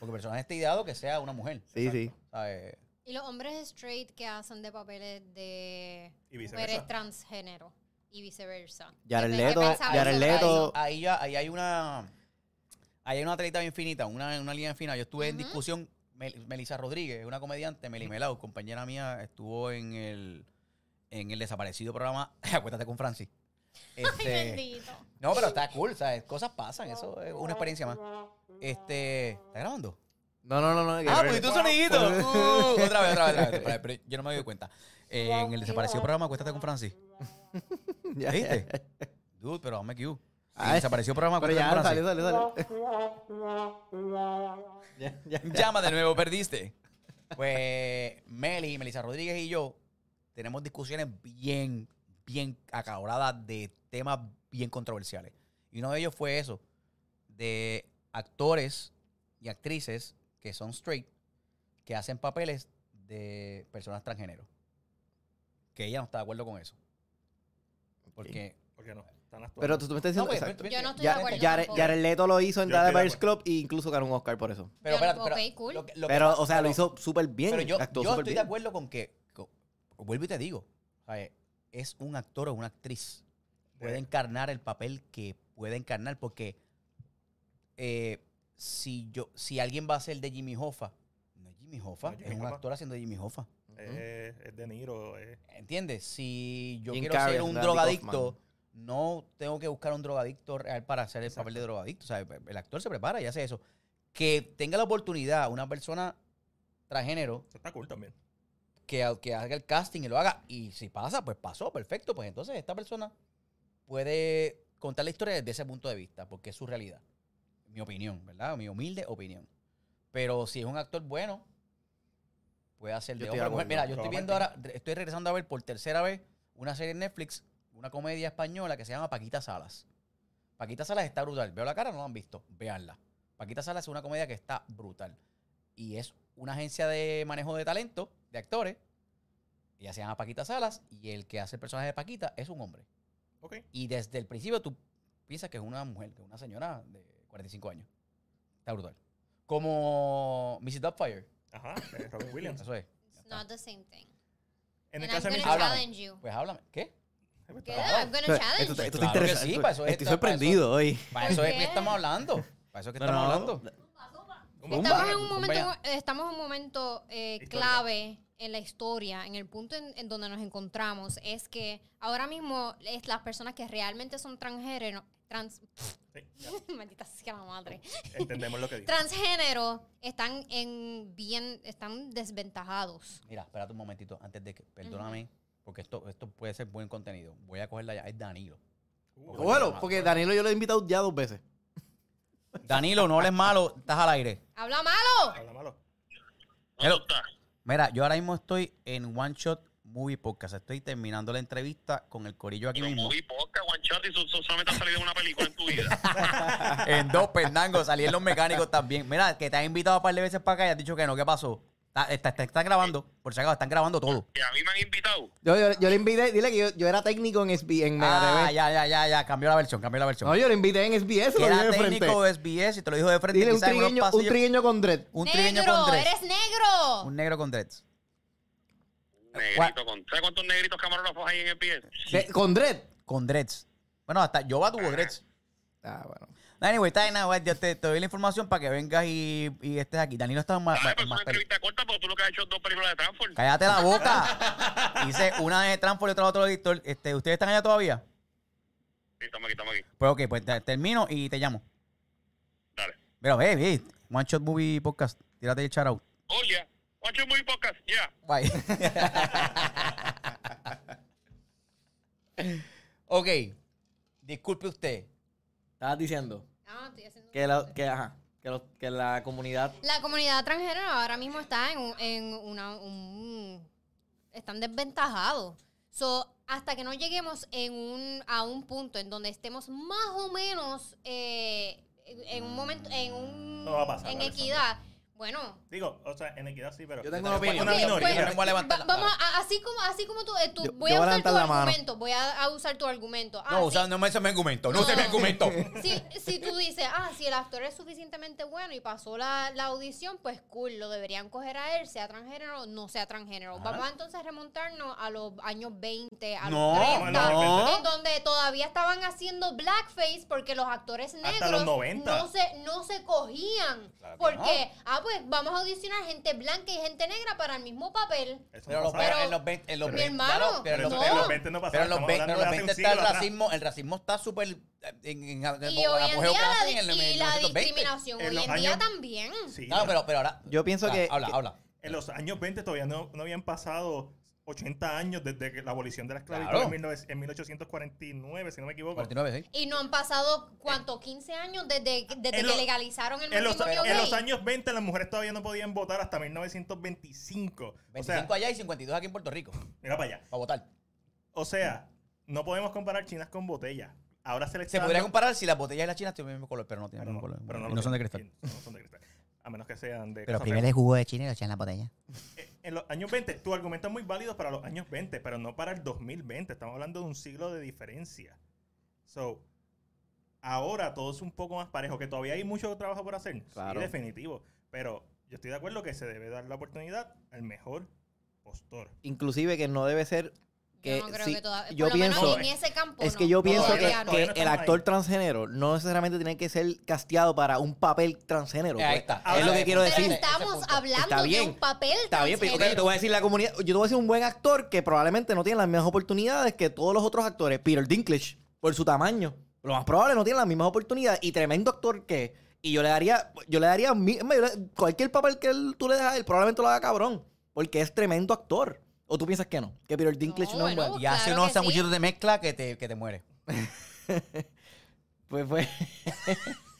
Porque el personaje está ideado que sea una mujer. Sí, exacto. Sí. ¿Sabe? Y los hombres straight que hacen de papeles de mujeres transgénero y viceversa. Jared Leto, Jared Leto. Ahí, ya, ahí hay una... Ahí hay una atleta infinita, una, una línea infinita. Yo estuve uh-huh. en discusión, Mel, Melissa Rodríguez, una comediante, Meli Melau, compañera mía, estuvo en el, en el desaparecido programa Acuéstate con Francis. Este, ay, bendito. No, pero está cool, ¿sabes? Cosas pasan, eso es una experiencia más. Este, ¿está grabando? No, no, no. no ah, pues tú sonidito. uh, otra vez, otra vez, otra vez. Para, pero yo no me doy cuenta. Eh, en el desaparecido programa Acuéstate con Francis. ¿Ya viste? Dude, pero hazme Q. Ah, desapareció el programa. Pero ya, sale, sale, sale. Llama de nuevo, perdiste. Pues Meli, Melissa Rodríguez y yo tenemos discusiones bien, bien acaloradas de temas bien controversiales. Y uno de ellos fue eso, de actores y actrices que son straight, que hacen papeles de personas transgénero. Que ella no está de acuerdo con eso. Porque... ¿Por qué no? Pero tú, tú me estás diciendo... No, pues, exacto. Yo no estoy de acuerdo. Jared, Jared Leto lo hizo en The Bears Club e incluso ganó un Oscar por eso. Pero, pero, pero, okay, cool. lo, lo pero pasa, o sea, pero, lo hizo súper bien. Pero yo, yo estoy bien. de acuerdo con que... Con, vuelvo y te digo. ¿Sabes? Es un actor o una actriz. Puede sí. encarnar el papel que puede encarnar porque eh, si, yo, si alguien va a ser de Jimmy Hoffa... No es Jimmy Hoffa. No, es Jimmy un Hoffa. actor haciendo de Jimmy Hoffa. Eh, uh-huh. Es De Niro. Eh. ¿Entiendes? Si yo Jim quiero Carrey, ser un drogadicto... Kaufman. No tengo que buscar a un drogadicto real para hacer el Exacto. papel de drogadicto. O sea, el actor se prepara y hace eso. Que tenga la oportunidad una persona transgénero... Está cool también. Que, que haga el casting y lo haga. Y si pasa, pues pasó, perfecto. Pues entonces esta persona puede contar la historia desde ese punto de vista. Porque es su realidad. Mi opinión, ¿verdad? Mi humilde opinión. Pero si es un actor bueno, puede hacer de hombre. Mujer. Mira, yo estoy viendo ahora... Estoy regresando a ver por tercera vez una serie en Netflix... Una comedia española que se llama Paquita Salas. Paquita Salas está brutal. Veo la cara, no la han visto. Veanla. Paquita Salas es una comedia que está brutal. Y es una agencia de manejo de talento, de actores. Ella se llama Paquita Salas y el que hace el personaje de Paquita es un hombre. Okay. Y desde el principio tú piensas que es una mujer, que es una señora de cuarenta y cinco años. Está brutal. Como missus Doubtfire. Ajá, de Robin Williams. Eso es. It's not the same thing. En el caso de mi... Pues háblame. ¿Qué? ¿Qué? I'm gonna challenge. Esto, esto claro que sí, para eso es estoy esto, sorprendido para eso, hoy. Para eso es que estamos hablando. Para eso es que no, estamos no. hablando. Estamos en un momento, estamos en un momento eh, clave en la historia, en el punto en, en donde nos encontramos. Es que ahora mismo es las personas que realmente son transgénero, trans, sí, maldita sea la madre. Entendemos lo que digo. Transgénero están en bien, están desventajados. Mira, espérate un momentito antes de que, perdóname. Uh-huh. Porque esto, esto puede ser buen contenido. Voy a cogerla ya. Es Danilo. Uh, bueno, porque Danilo yo lo he invitado ya dos veces. Danilo, no hables malo. Estás al aire. ¡Habla malo! ¡Habla malo! Hello. Mira, yo ahora mismo estoy en One Shot Movie Podcast. Estoy terminando la entrevista con el corillo aquí mismo. Movie Podcast, One Shot, y solamente has salido una película en tu vida. En dos, pendangos. Salí en Los Mecánicos también. Mira, que te has invitado un par de veces para acá y has dicho que no. ¿Qué pasó? Están está, está, está grabando, por si acaso, están grabando todo. Que a mí me han invitado. Yo, yo, yo le invité, dile que yo, yo era técnico en S B S. En Mega ah, T V. ya, ya, ya, ya, cambió la versión, cambió la versión. No, yo le invité en S B S. Era de técnico de S B S y te lo dijo de frente. Dile un trigueño, un trigueño con dreads. Un trigueño con dreads. ¡Eres negro! Un negro con dreads. Negrito con... ¿Sabes cuántos negritos camarógrafos hay en S B S? ¿Con dreads? Con dreads. Bueno, hasta Yoba tuvo dreads. Ah, bueno. Anyway, está en agua, te, te doy la información para que vengas y, y estés aquí. Danilo está más... Dale, pero más una entrevista corta porque tú lo que has hecho es dos películas de Transformers. ¡Cállate la boca! Dice una de Transformers y otra de otro editor. Este, ¿ustedes están allá todavía? Sí, estamos aquí, estamos aquí. Pues ok, pues te, termino y te llamo. Dale. Pero hey, hey, One Shot Movie Podcast. Tírate el shout out. Oh, yeah. One Shot Movie Podcast, yeah. Bye. Ok. Disculpe usted. Estabas diciendo ah, estoy haciendo que, la, que, ajá, que, lo, que la comunidad... La comunidad transgénero ahora mismo está en, en una... Un, están desventajados. So, hasta que no lleguemos en un, a un punto en donde estemos más o menos eh, en un momento, en un... No va a pasar, en equidad, Bueno. Digo, o sea, en equidad sí, pero... Yo tengo una opinión. Una minoría. Vamos, así como, así como tú... tú yo, voy, yo voy a usar tu argumento. Voy a, a usar tu argumento. Ah, no, sí. o sea, no me haces mi argumento. No, no sé mi argumento. Si, si tú dices, ah, si el actor es suficientemente bueno y pasó la, la audición, pues cool, lo deberían coger a él, sea transgénero o no sea transgénero. Ajá. Vamos a entonces remontarnos a los años veinte, a no, los treinta, no. en donde todavía estaban haciendo blackface porque los actores negros... Hasta los noventa. No se, no se cogían. Claro, porque... No. Ah, pues vamos a audicionar gente blanca y gente negra para el mismo papel. Pero no pero, en los veinte, en los mi hermano, pero en los, no. en los veinte no pasaba. Pero en los veinte, en los veinte está el racismo, el racismo está súper en, en, en, y hoy en día la, en el, y la discriminación en hoy en años, día también. Sí, claro, pero, pero ahora yo pienso ah, que habla, habla. En los años veinte todavía no, no habían pasado ochenta años desde la abolición de la esclavitud claro. en mil ochocientos cuarenta y nueve, si no me equivoco. cuarenta y nueve, sí. Y no han pasado, ¿cuánto? quince años desde, desde lo, que legalizaron el matrimonio gay. En los años veinte las mujeres todavía no podían votar hasta mil novecientos veinticinco. veinticinco o sea, allá y cincuenta y dos aquí en Puerto Rico. Mira para allá. Para votar. O sea, no podemos comparar chinas con botellas. Ahora se les Se podría comparar si las botellas y las chinas tienen el mismo color, pero no tienen el mismo color. Pero no, y no son de cristal. No son de cristal. A menos que sean de... Pero primero el jugo de China y lo echan en la botella. En los años veinte, tu argumento es muy válido para los años veinte, pero no para el dos mil veinte. Estamos hablando de un siglo de diferencia. So, ahora todo es un poco más parejo, que todavía hay mucho trabajo por hacer. Claro. Sí, definitivo. Pero yo estoy de acuerdo que se debe dar la oportunidad al mejor postor. Inclusive que no debe ser... Que, yo no creo sí, que toda, yo pienso, en ese campo, es no. que yo pienso todavía, que, que no el actor ahí. transgénero no necesariamente tiene que ser casteado para un papel transgénero. Ahí está. Pues, ahora, es lo que quiero pero decir. Estamos hablando está bien, de un papel está transgénero. Está bien, pero okay, te voy a decir la comunidad. Yo te voy a decir un buen actor que probablemente no tiene las mismas oportunidades que todos los otros actores. Peter Dinklage, por su tamaño, lo más probable no tiene las mismas oportunidades. Y tremendo actor que es. Y yo le daría, yo le daría cualquier papel que él, tú le dejas, él probablemente lo haga cabrón. Porque es tremendo actor. ¿O tú piensas que no? Que Peter Dinklage no, no bueno, es bueno. Y hace claro unos sanguchitos sí. de mezcla que te, que te muere. pues, pues.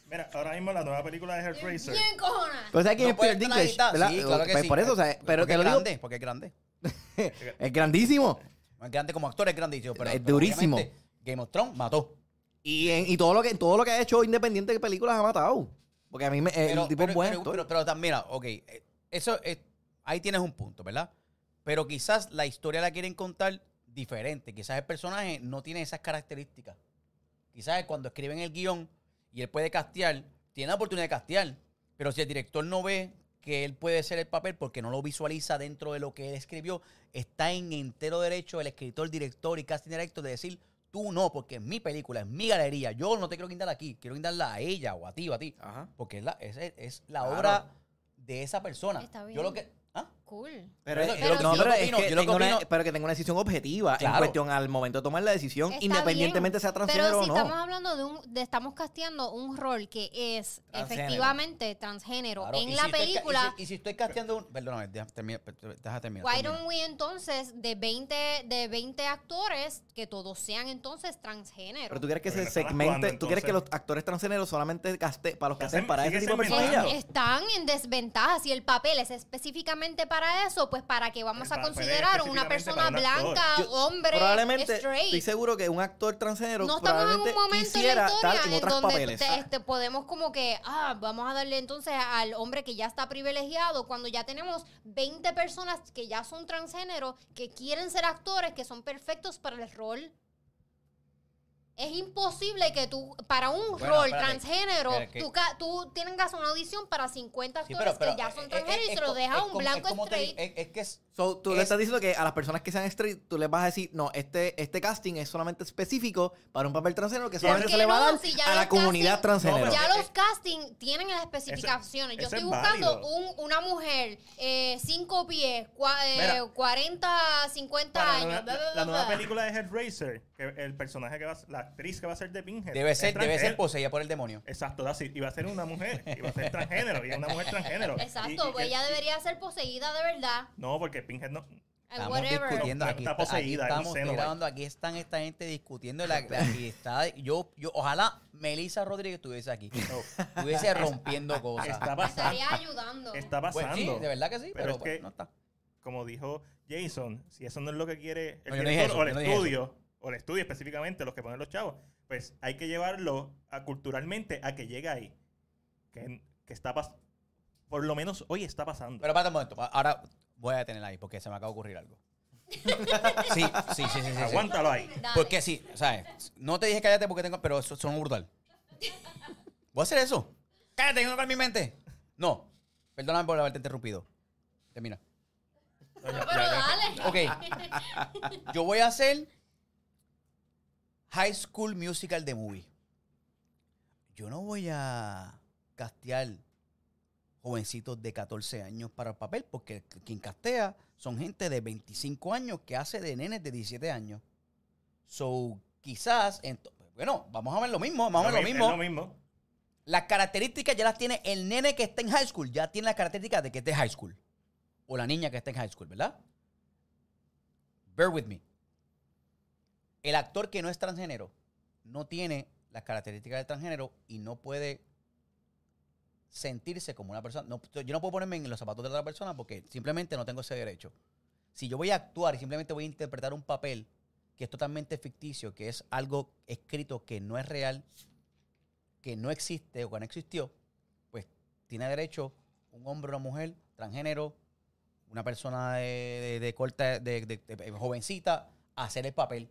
Mira, ahora mismo la nueva película de Hellraiser. ¿Quién cojona? Pero ¿sabes quién no es Peter Dinklage? Sí, claro que pues, sí. Por eso, o sea, pero porque te lo digo. Grande, porque es grande. Es grandísimo. Es grande como actor, es grandísimo. Pero, es durísimo. Pero Game of Thrones mató. Y, en, y todo, lo que, todo lo que ha hecho independiente de películas ha matado. Porque a mí me, pero, el tipo es bueno. Pero, pero, pero mira, ok. Eso es, ahí tienes un punto, ¿verdad? Pero quizás la historia la quieren contar diferente. Quizás el personaje no tiene esas características. Quizás cuando escriben el guión y él puede castear, tiene la oportunidad de castear. Pero si el director no ve que él puede ser el papel porque no lo visualiza dentro de lo que él escribió, está en entero derecho el escritor, director y casting director de decir, tú no, porque es mi película, es mi galería. Yo no te quiero guindar aquí, quiero guindarla a ella o a ti o a ti. Ajá. Porque es la, es, es la claro. obra de esa persona. Está bien. Yo lo que... ¿Ah? Cool. Pero, pero, pero, no, pero, es que tengo una, pero que tenga una decisión objetiva claro. en cuestión al momento de tomar la decisión, está independientemente bien, sea transgénero si o no. Pero estamos hablando de un, de, estamos casteando un rol que es transgénero. efectivamente transgénero claro. en y la si película. Estoy, y, si, y si estoy casteando un... Perdóname, deja, termina, deja terminar. Why don't we entonces de veinte, de veinte actores que todos sean entonces transgénero? Pero tú quieres que pero se segmente, tú quieres que los actores transgéneros solamente caste, para los que hacen para ese tipo de personas. Están en desventaja si el papel es específicamente para eso, pues para que vamos a considerar una persona blanca, yo, hombre, probablemente, straight. Estoy seguro que un actor transgénero no probablemente estamos en un momento quisiera estar en otros papeles. Te, este, podemos como que, ah, vamos a darle entonces al hombre que ya está privilegiado cuando ya tenemos veinte personas que ya son transgénero, que quieren ser actores, que son perfectos para el rol. Es imposible que tú, para un bueno, rol espérate, transgénero, que, tú, tú tengas una audición para cincuenta actores sí, pero, pero, que ya son transgéneros es, es, y se lo dejas a un blanco es straight. Te, es, es que es, so, tú es, le estás diciendo que a las personas que sean straight, tú les vas a decir, no, este, este casting es solamente específico para un papel transgénero que solamente se le va no, a dar si a la casting, comunidad transgénero. No, ya los casting tienen las especificaciones. Eso, Yo eso estoy es buscando un, una mujer, eh, cinco pies, cua, eh, Mira, cuarenta, cincuenta años. La, bla, bla, bla, la nueva película de Hellraiser, que el personaje que va a... actriz que va a ser de Pinkhead. Debe ser, debe ser poseída por el demonio. Exacto, así. Y va a ser una mujer. Y va a ser transgénero. Y una mujer transgénero. Exacto, pues ella debería ser poseída de verdad. No, porque Pinkhead no... Estamos whatever. discutiendo no, aquí. Está poseída, aquí estamos seno, grabando, aquí están esta gente discutiendo. La, la, aquí está, yo, yo, ojalá Melissa Rodríguez estuviese aquí. No, estuviese rompiendo cosas. Está pasando. Estaría ayudando. Está pasando. Pues, sí, de verdad que sí, pero, pero es que, no está. Como dijo Jason, si eso no es lo que quiere el no, director no eso, o el no estudio... o el estudio específicamente, los que ponen los chavos, pues hay que llevarlo a, culturalmente a que llegue ahí. Que, que está pas por lo menos hoy está pasando. Pero para un momento, ahora voy a detener ahí porque se me acaba de ocurrir algo. Sí, sí, sí, sí. sí Aguántalo sí. ahí. Dale. Porque sí, ¿sabes? No te dije cállate porque tengo... Pero son brutal. ¿Voy a hacer eso? ¡Cállate! ¡No en mi mente! No. Perdóname por haberte interrumpido. Termina. No, pero dale. Ok. Yo voy a hacer High School Musical de Movie. Yo no voy a castear jovencitos de catorce años para el papel, porque quien castea son gente de veinticinco años que hace de nenes de diecisiete años. So, quizás... Bueno, vamos a ver lo mismo. Vamos a ver lo mismo. lo mismo. Las características ya las tiene el nene que está en high school. Ya tiene las características de que esté en high school. O la niña que está en high school, ¿verdad? Bear with me. El actor que no es transgénero no tiene las características de transgénero y no puede sentirse como una persona. No, yo no puedo ponerme en los zapatos de la otra persona porque simplemente no tengo ese derecho. Si yo voy a actuar y simplemente voy a interpretar un papel que es totalmente ficticio, que es algo escrito que no es real, que no existe o que no existió, pues tiene derecho un hombre o una mujer, transgénero, una persona de, de, de corta, de, de, de, de jovencita, a hacer el papel.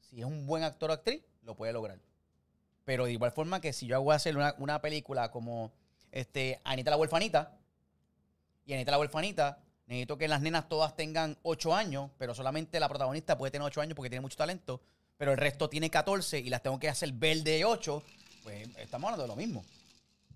Si es un buen actor o actriz, lo puede lograr. Pero de igual forma que si yo hago hacer una, una película como este, Anita la Huelfanita, y Anita la Huelfanita, necesito que las nenas todas tengan ocho años, pero solamente la protagonista puede tener ocho años porque tiene mucho talento, pero el resto tiene catorce y las tengo que hacer ver de ocho, pues estamos hablando de lo mismo.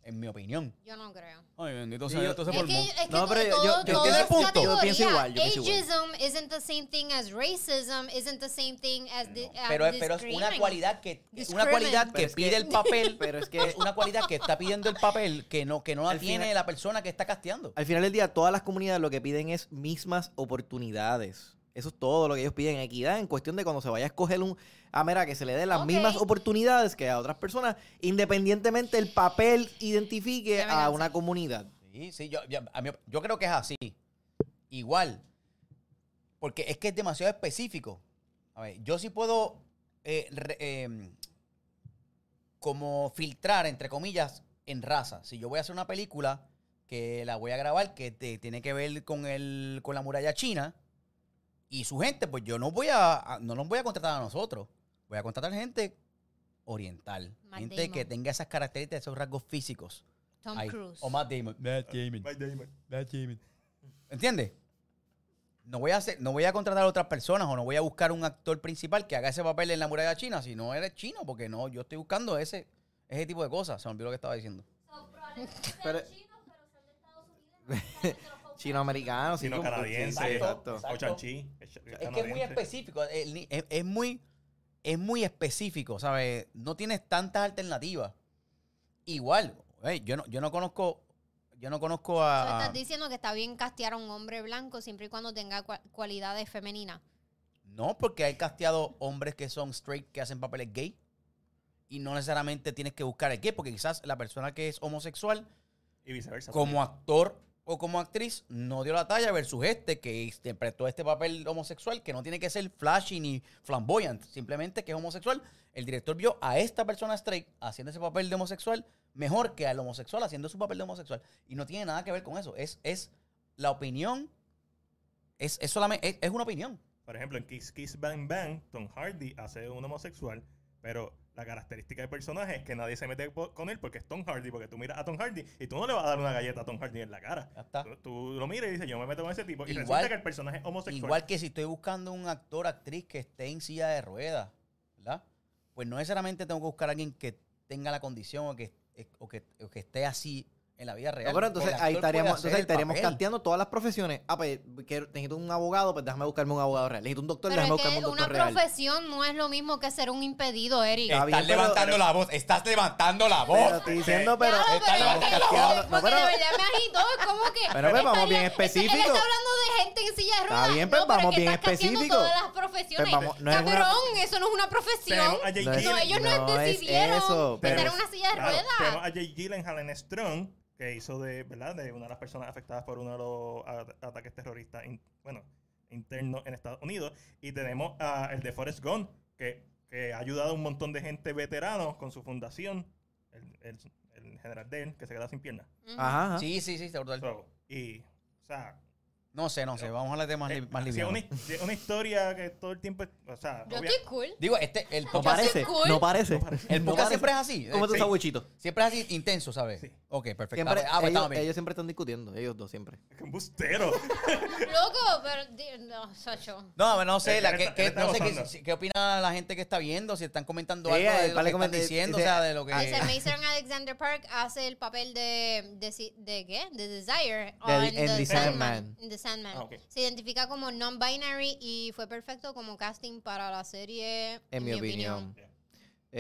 En mi opinión. Yo no creo. Ay, bendito sea. Entonces, por es que, es que no, pero todo, yo, yo, yo entiendo el punto. Yo pienso igual. Yo pienso Ageism igual. Isn't the same thing as racism, isn't the same thing as, no. the, as pero, pero es una cualidad que, una cualidad que pide que, el papel, pero es que es una cualidad que está pidiendo el papel que no, que no la tiene final, la persona que está casteando. Al final del día, todas las comunidades lo que piden es mismas oportunidades. Eso es todo lo que ellos piden, equidad, en cuestión de cuando se vaya a escoger un... Ah, mira, que se le den las okay. mismas oportunidades que a otras personas, independientemente el papel identifique a una comunidad. Sí, sí, yo, yo, a mí, yo creo que es así. Igual. Porque es que es demasiado específico. A ver, yo sí puedo eh, re, eh, como filtrar, entre comillas, en raza. Si yo voy a hacer una película que la voy a grabar que te, tiene que ver con, el, con la muralla china... Y su gente, pues yo no voy a, no los voy a contratar a nosotros. Voy a contratar gente oriental. Matt gente Damon. Que tenga esas características, esos rasgos físicos. Tom Ahí. Cruise. O Matt Damon. Matt Damon. Matt Damon. Matt Damon. ¿Entiendes? No voy a hacer, no voy a contratar a otras personas o no voy a buscar un actor principal que haga ese papel en la muralla china si no eres chino, porque no, yo estoy buscando ese, ese tipo de cosas. Se me olvidó lo que estaba diciendo. Son probablemente pero, chinos, pero son de Estados Unidos. No Chino-americano, chino-canadiense, sí, exacto. exacto. O chanchi. Es que es muy específico, es, es, es, muy, es muy específico, ¿sabes? No tienes tantas alternativas. Igual, hey, yo, no, yo no conozco yo no conozco a... Pero estás diciendo que está bien castear a un hombre blanco siempre y cuando tenga cualidades femeninas. No, porque hay casteado hombres que son straight, que hacen papeles gay, y no necesariamente tienes que buscar el gay, porque quizás la persona que es homosexual, y viceversa, como actor... o como actriz, no dio la talla versus este que interpretó este papel homosexual que no tiene que ser flashy ni flamboyant, simplemente que es homosexual. El director vio a esta persona straight haciendo ese papel de homosexual mejor que al homosexual haciendo su papel de homosexual. Y no tiene nada que ver con eso. Es, es la opinión, es, es, solamente, es, es una opinión. Por ejemplo, en Kiss Kiss Bang Bang, Tom Hardy hace un homosexual, pero... La característica del personaje es que nadie se mete con él porque es Tom Hardy, porque tú miras a Tom Hardy y tú no le vas a dar una galleta a Tom Hardy en la cara. Ya está. Tú, tú lo miras y dices, yo me meto con ese tipo. Y igual, resulta que el personaje es homosexual. Igual que si estoy buscando un actor, actriz que esté en silla de ruedas, ¿verdad? Pues no necesariamente tengo que buscar a alguien que tenga la condición o que, o que, o que esté así en la vida real. No, pero entonces ahí estaríamos, entonces, estaríamos canteando todas las profesiones. Ah, pues necesito un abogado, pues déjame buscarme un abogado real. Necesito un doctor, pero déjame buscarme un doctor real. Una profesión no es lo mismo que ser un impedido, Eric. Estás bien, levantando pero, la voz. Estás levantando la voz. Pero estoy diciendo, pero... Claro, estás pero es que lo, porque no, pero, de verdad me agitó. Es como que... Pero pues, vamos bien específicos. Él está hablando de gente en silla de ruedas. Está bien, pero no, vamos bien específicos. Todas las profesiones. Pero vamos, no es cabrón, una, eso no es una profesión. No, ellos no decidieron tener una silla de ruedas. Tenemos a Jay Gyllenhaal en Strong, que hizo de, ¿verdad? De una de las personas afectadas por uno de los at ataques terroristas in bueno, internos en Estados Unidos. Y tenemos a uh, el de Forrest Gump, que, que ha ayudado a un montón de gente veteranos con su fundación. El, el, el general Den, que se queda sin pierna. Ajá. Sí, sí, sí, está brutal. So, y, o sea... No sé, no pero, sé, vamos a la de más, eh, li más liviano. Es una, una historia que todo el tiempo... O sea, yo obvia... estoy cool. Digo, este... El no, parece, cool. no parece, no parece. El podcast no siempre es así. ¿Cómo tus abuelitos? Siempre es así, intenso, ¿sabes? Sí. Ok, perfecto. Siempre, ah, pues, ellos, ellos siempre están discutiendo, ellos dos siempre. ¡Qué embustero! Loco, pero... No, Sacho. No, no sé, la, que, que, no sé qué, qué opina la gente que está viendo, si están comentando algo de lo que están diciendo, o sea, de lo que... Mason Alexander Park hace el papel de... ¿De qué? De Desire. En Desire Man. Sandman. Ah, okay. Se identifica como non-binary y fue perfecto como casting para la serie. En, en mi opinión. opinión. Yeah.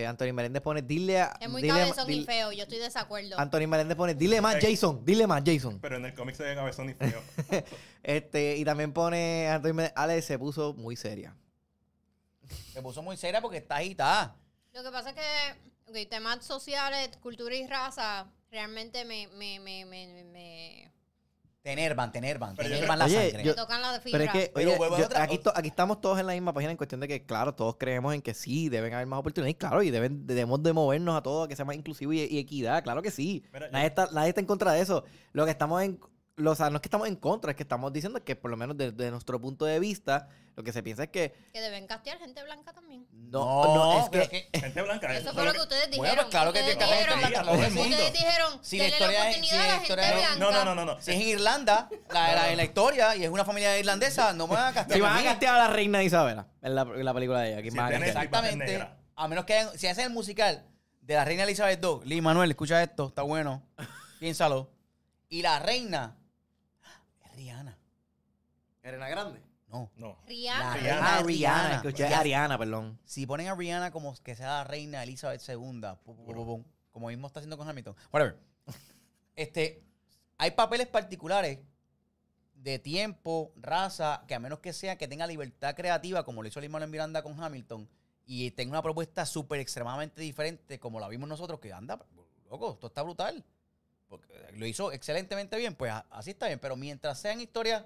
Eh, Anthony Meléndez pone, dile a... Es muy dile cabezón dile, y feo, yo estoy de desacuerdo. Anthony Meléndez pone, dile más Jason, dile más Jason. Pero en el cómic se ve cabezón y feo. este, y también pone, Anthony Meléndez, Ale se puso muy seria. Se puso muy seria porque está agitada. Lo que pasa es que okay, temas sociales, cultura y raza realmente me... me, me, me, me Te enervan, te enervan, te enervan la sangre. Yo, tocan la fibra. Pero es que, oye, pero yo, aquí, to, aquí estamos todos en la misma página en cuestión de que, claro, todos creemos en que sí, deben haber más oportunidades, claro, y deben, debemos de movernos a todos, que sea más inclusivo y, y equidad, claro que sí. Mira, nadie, yo, está, nadie está en contra de eso. Lo que estamos en... Lo, o sea, no es que estamos en contra, es que estamos diciendo que, por lo menos desde de nuestro punto de vista, lo que se piensa es que... Que deben castear gente blanca también. No, no, no es, que, es que... Gente blanca. Eso fue lo que ustedes dijeron. Bueno, pues claro que tiene que haber gente blanca. Ustedes dijeron, si la historia es... Si la historia es... No, no, no, no, no. Si es en Irlanda, la, la, en la historia, y es una familia irlandesa, no me van a castear. Si van a castear a la reina Isabela, en la, en la película de ella. Si van a exactamente. A menos que hayan, si hacen el musical de la reina Elizabeth dos, Lee Manuel, escucha esto, está bueno, piénsalo. Y la reina... Rihanna. ¿Ariana Grande? No. no. Rihanna. La reina Rihanna. Escuché Ariana, perdón. Si ponen a Rihanna como que sea la reina Elizabeth segunda, pum, pum, pum, como mismo está haciendo con Hamilton, whatever. Este, hay papeles particulares de tiempo, raza, que a menos que sea que tenga libertad creativa, como lo hizo Lin-Manuel Miranda con Hamilton, y tenga una propuesta súper extremadamente diferente, como la vimos nosotros, que anda, loco, esto está brutal. Porque lo hizo excelentemente bien, pues así está bien. Pero mientras sean historias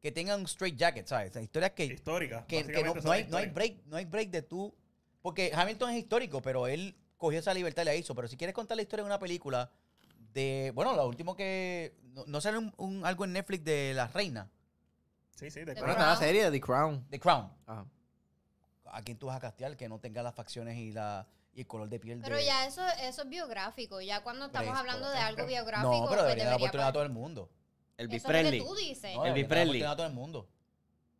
que tengan straight jacket, ¿sabes? Historias que... Históricas. Que, que no, no, hay, no hay break, no hay break de tú... Porque Hamilton es histórico, pero él cogió esa libertad y la hizo. Pero si quieres contar la historia de una película de... Bueno, lo último que... No, no sale un, un, algo en Netflix de La Reina. Sí, sí, de Crown. Una serie de The Crown. The Crown. Ajá. ¿A quién tú vas a castear que no tenga las facciones y la... y el color de piel? Pero de... ya eso, eso es biográfico. Ya cuando estamos Presco, hablando de algo biográfico... No, pero debería dar oportunidad a todo el mundo. El Elvis Presley. Eso es lo que tú dices. No, el Elvis Presley. A todo el mundo.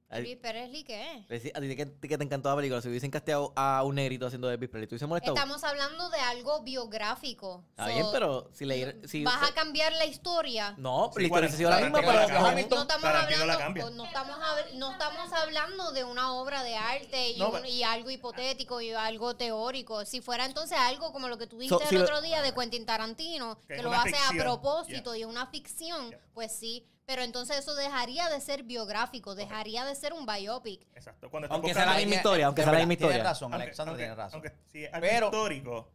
¿Elvis Presley qué es? A ti que te encantó la película. Si hubiesen casteado a un negrito haciendo de Elvis Presley, ¿tú hubiesen molestado? Estamos hablando de algo biográfico. Está so, bien, pero si le... Si, ¿vas so... a cambiar la historia? No, sí, la historia ha sido la misma, pero... No estamos hablando de una obra de arte y, no, un, pero... y algo hipotético y algo teórico. Si fuera entonces algo como lo que tú dijiste so, el si otro lo... día de Quentin Tarantino, que, que lo hace ficción. a propósito yeah. y es una ficción, yeah. pues sí... Pero entonces eso dejaría de ser biográfico, dejaría de ser un biopic. Exacto. Cuando aunque sea la misma historia, aunque sea la misma historia. Tiene razón, Alexander tiene razón. Aunque si es algo histórico,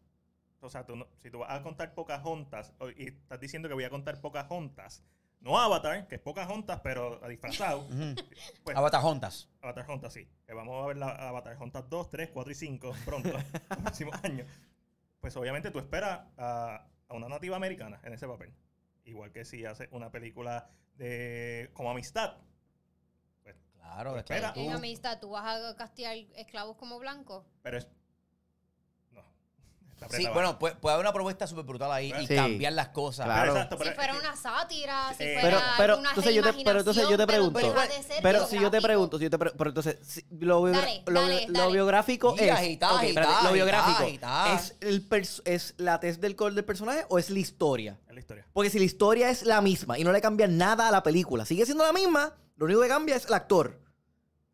o sea, tú no, si tú vas a contar Pocahontas y estás diciendo que voy a contar Pocahontas, no Avatar, que es Pocahontas, pero disfrazado. Pues, Avatarhontas. Avatarhontas, sí. Que vamos a ver la Avatarhontas dos, tres, cuatro y cinco pronto, el próximo año. Pues obviamente tú esperas a, a una nativa americana en ese papel. Igual que si hace una película de como Amistad. Pues, claro, espera. En Amistad, ¿tú vas a castear esclavos como blancos? Pero es... No. Sí, bueno, puede, puede haber una propuesta súper brutal ahí sí. y cambiar las cosas. Claro. Pero exacto, pero, si fuera una sátira, eh, si fuera pero, pero, una entonces yo te, pero entonces yo te pregunto. Pero, pero, pero si yo te pregunto, si yo te pre pero entonces si, lo, bio dale, lo, dale, lo dale. biográfico es... Agitá, okay, agitá, espérate, lo biográfico agitá. ¿Es, el ¿Es la tez del color del personaje o es la historia? La historia. Porque si la historia es la misma y no le cambia nada a la película, sigue siendo la misma, lo único que cambia es el actor.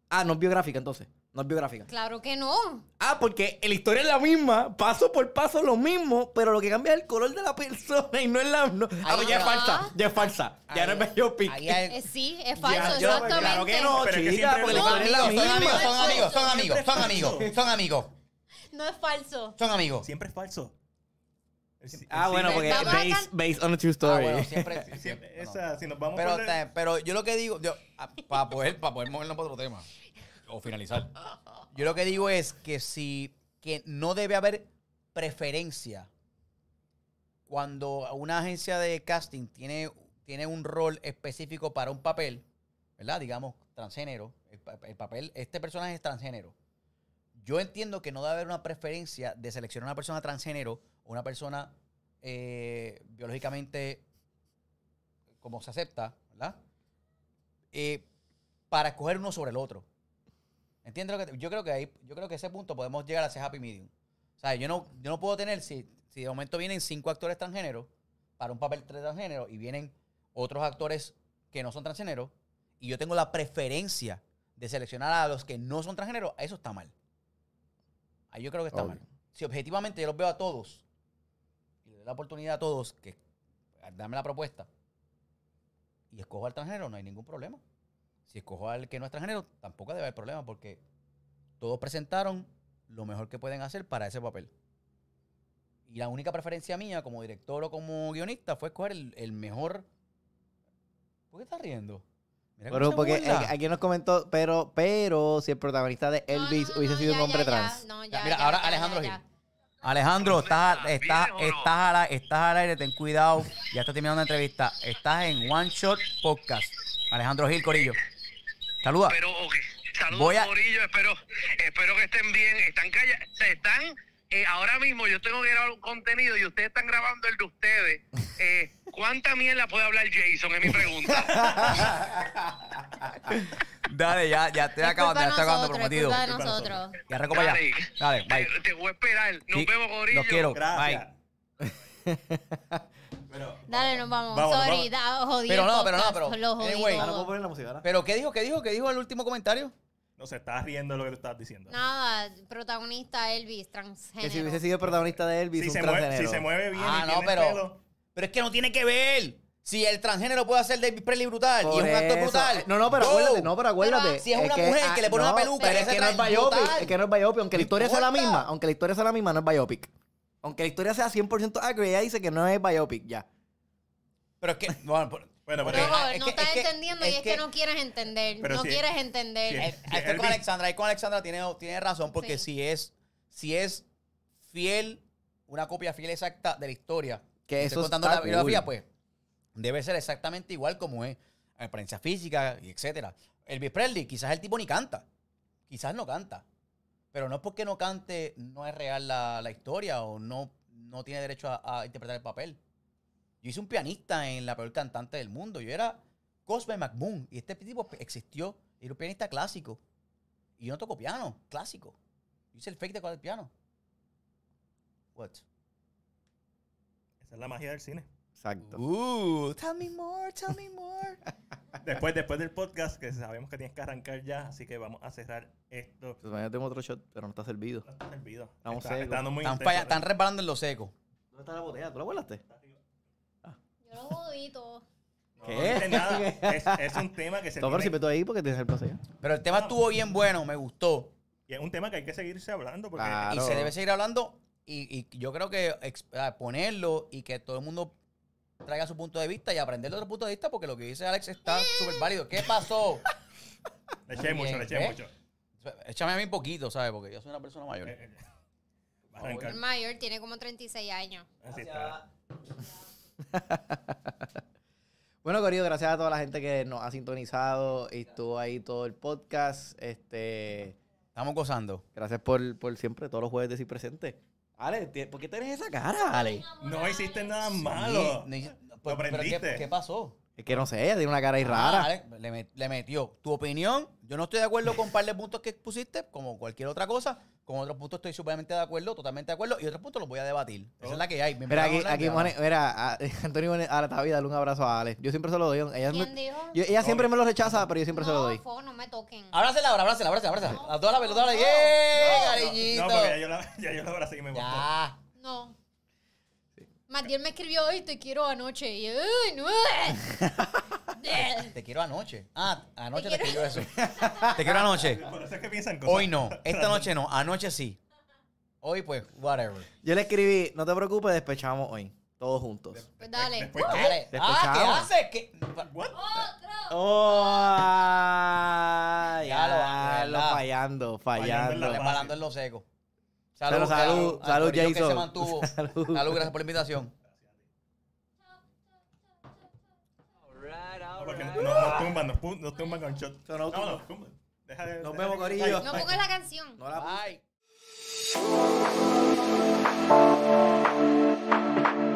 Ah, no es biográfica entonces. No es biográfica. Claro que no. Ah, porque la historia es la misma, paso por paso lo mismo, pero lo que cambia es el color de la persona y no es la... No. Ah, pues ya es falsa, ya es falsa. Ahí, ya no es biopic. Eh, sí, es falso, ya, exactamente. Claro que no, pero chica, porque no, la historia no, es la misma. Son amigos, son amigos, son amigos, son amigos, son amigos. No es falso. Son amigos. Siempre es falso. Sí, ah, sí, bueno, porque based, based on a true story. Ah, bueno, siempre, siempre, siempre esa, bueno. Si nos vamos pero, poner... pero yo lo que digo, para poder, pa poder movernos para otro tema o finalizar, yo lo que digo es que si que no debe haber preferencia cuando una agencia de casting tiene, tiene un rol específico para un papel, ¿verdad? Digamos, transgénero. El, el papel, este personaje es transgénero. Yo entiendo que no debe haber una preferencia de seleccionar una persona transgénero o una persona eh, biológicamente como se acepta, ¿verdad? Eh, para escoger uno sobre el otro. ¿Entiendes lo que te, yo creo que ahí, yo creo que a ese punto podemos llegar a ese happy medium? O sea, yo no, yo no puedo tener, si, si de momento vienen cinco actores transgéneros para un papel transgénero y vienen otros actores que no son transgéneros y yo tengo la preferencia de seleccionar a los que no son transgéneros, eso está mal. Ahí yo creo que está Obvio. mal. Si objetivamente yo los veo a todos y le doy la oportunidad a todos que dame la propuesta y escojo al transgénero, no hay ningún problema. Si escojo al que no es transgénero, tampoco debe haber problema porque todos presentaron lo mejor que pueden hacer para ese papel. Y la única preferencia mía como director o como guionista fue escoger el, el mejor... ¿Por qué estás riendo? Mira, pero porque el, aquí nos comentó, pero, pero si el protagonista de Elvis no, no, hubiese no, sido ya, un hombre ya, trans. Ya, no, ya, Mira, ya, ahora ya, Alejandro ya, ya. Gil. Alejandro, estás, estás, estás, estás al aire, ten cuidado. Ya está terminando la entrevista. Estás en One Shot Podcast. Alejandro Gil, corillo. Saluda. Pero, okay. Saludos, a... Corillo. Espero, espero que estén bien. Están callados. Están. Eh, ahora mismo yo tengo que grabar un contenido y ustedes están grabando el de ustedes. Eh, ¿Cuánta mierda puede hablar Jason? Es mi pregunta. Dale, ya, ya te acabas de estar acabando prometido. De nosotros. Ya recopa ya. Dale, bye. Te, te voy a esperar. Nos sí, vemos, Corillo. Los quiero. Gracias. Bye. Pero, Dale, nos vamos. vamos Sorry, nos vamos. Da, jodido. Pero no, pero no, pero. Anyway, no puedo poner la música, ¿verdad? Pero ¿qué dijo? ¿Qué dijo? ¿Qué dijo el último comentario? No se estás riendo de lo que te estabas diciendo. Nada, protagonista Elvis, transgénero. Que si hubiese sido protagonista de Elvis, si un se transgénero. Mueve, si se mueve bien ah, y no, tiene pero, pelo. Pero es que no tiene que ver. Si el transgénero puede hacer Elvis Presley brutal Por y es un actor brutal. No, no, pero wow. acuérdate, no, pero acuérdate. Pero, si es, es una que, mujer ah, que le pone no, una peluca, pero es, que no es, biopic, es que no es biopic, aunque la historia importa? sea la misma, aunque la historia sea la misma, no es biopic. Aunque la historia sea cien por ciento accurate, ella dice que no es biopic, ya. Pero es que... Bueno, Bueno, pero no, no, es no que, estás es entendiendo que, y es que, que no quieres entender. No si quieres es, entender. Si es, si Estoy con Alexandra. Y con Alexandra tiene, tiene razón porque sí. si, es, si es fiel, una copia fiel exacta de la historia, que eso contando la biografía, cool. pues debe ser exactamente igual como es. Apariencia física, y etcétera. Elvis Presley, quizás el tipo ni canta. Quizás no canta. Pero no es porque no cante, no es real la, la historia o no, no tiene derecho a, a interpretar el papel. Yo hice un pianista en la peor cantante del mundo. Yo era Cosme McMoon. Y este tipo existió. Era un pianista clásico. Y yo no toco piano clásico. Yo hice el fake de cuál es el piano. What? Esa es la magia del cine. Exacto. Uh, tell me more, tell me more. después, después del podcast, que sabemos que tienes que arrancar ya, así que vamos a cerrar esto. Pues mañana tengo otro shot, pero no está servido. No está servido. Estamos está, está muy están, falla, están reparando en lo seco. ¿Dónde está la botella? ¿Tú la vuelaste? Yo jodito. ¿Qué? No, no dice nada. Es, es un tema que se... Todo tiene... ahí porque te Pero el tema no. estuvo bien bueno, me gustó. Y es un tema que hay que seguirse hablando. Porque... Claro. Y se debe seguir hablando y, y yo creo que ponerlo y que todo el mundo traiga su punto de vista y aprender de otro punto de vista porque lo que dice Alex está súper válido. ¿Qué pasó? Le eché mucho, le eché mucho. Échame a mí un poquito, ¿sabes? Porque yo soy una persona mayor. Eh, eh. El mayor tiene como treinta y seis años. Así está. Bueno, querido, gracias a toda la gente que nos ha sintonizado y estuvo ahí todo el podcast. Este, estamos gozando. Gracias por, por siempre, todos los jueves decir presente. Ale, ¿por qué tenés esa cara, Ale? No hiciste nada malo. Sí, no, no, ¿Lo aprendiste? ¿Pero qué, qué pasó? Es que no sé, ella tiene una cara ahí rara. Ah, Ale, le, met, le metió. Tu opinión, yo no estoy de acuerdo con un par de puntos que pusiste, como cualquier otra cosa. Con otros puntos estoy superamente de acuerdo, totalmente de acuerdo. Y otros puntos los voy a debatir. Esa oh. es la que hay. Me mira, me aquí, aquí Mane, mira, Antonio Aratavi, dale un abrazo a Ale. Yo siempre se lo doy. Ella, ¿Quién me, dijo? Yo, ella siempre me lo rechaza, pero yo siempre no, se lo doy. No, no me toquen. Abrácela ahora, abrácela, abrácela, abrácela. No, a todas las pelotas. No, ¡eh, no, no, cariñito! No, porque ya yo la, ya yo la abracé y me gustó. Ya. No. Sí. Matiel me escribió hoy, te quiero anoche. Y yo, ¡uy, no! Te, te quiero anoche. Ah, anoche te, te quiero eso. Te quiero anoche. Por eso es que piensan cosas. Hoy no, esta noche no, anoche sí. Hoy pues, whatever. Yo le escribí, no te preocupes, despechamos hoy. Todos juntos. De, pues dale. Después, ¿qué? Dale. Ah, ¿qué haces? ¿Qué? What? ¡Otro! Oh, ya, ya lo van, lo fallando, fallando. Reparando en lo seco. Salud, salud, salud, salud, Jason. Que se mantuvo. Salud. Salud, gracias por la invitación. que nos, nos tumban, nos, nos tumban con shot. No, no, nos tumban. Deja de, nos deja vemos, Corillo. No pongas la canción. No la Bye. Bye.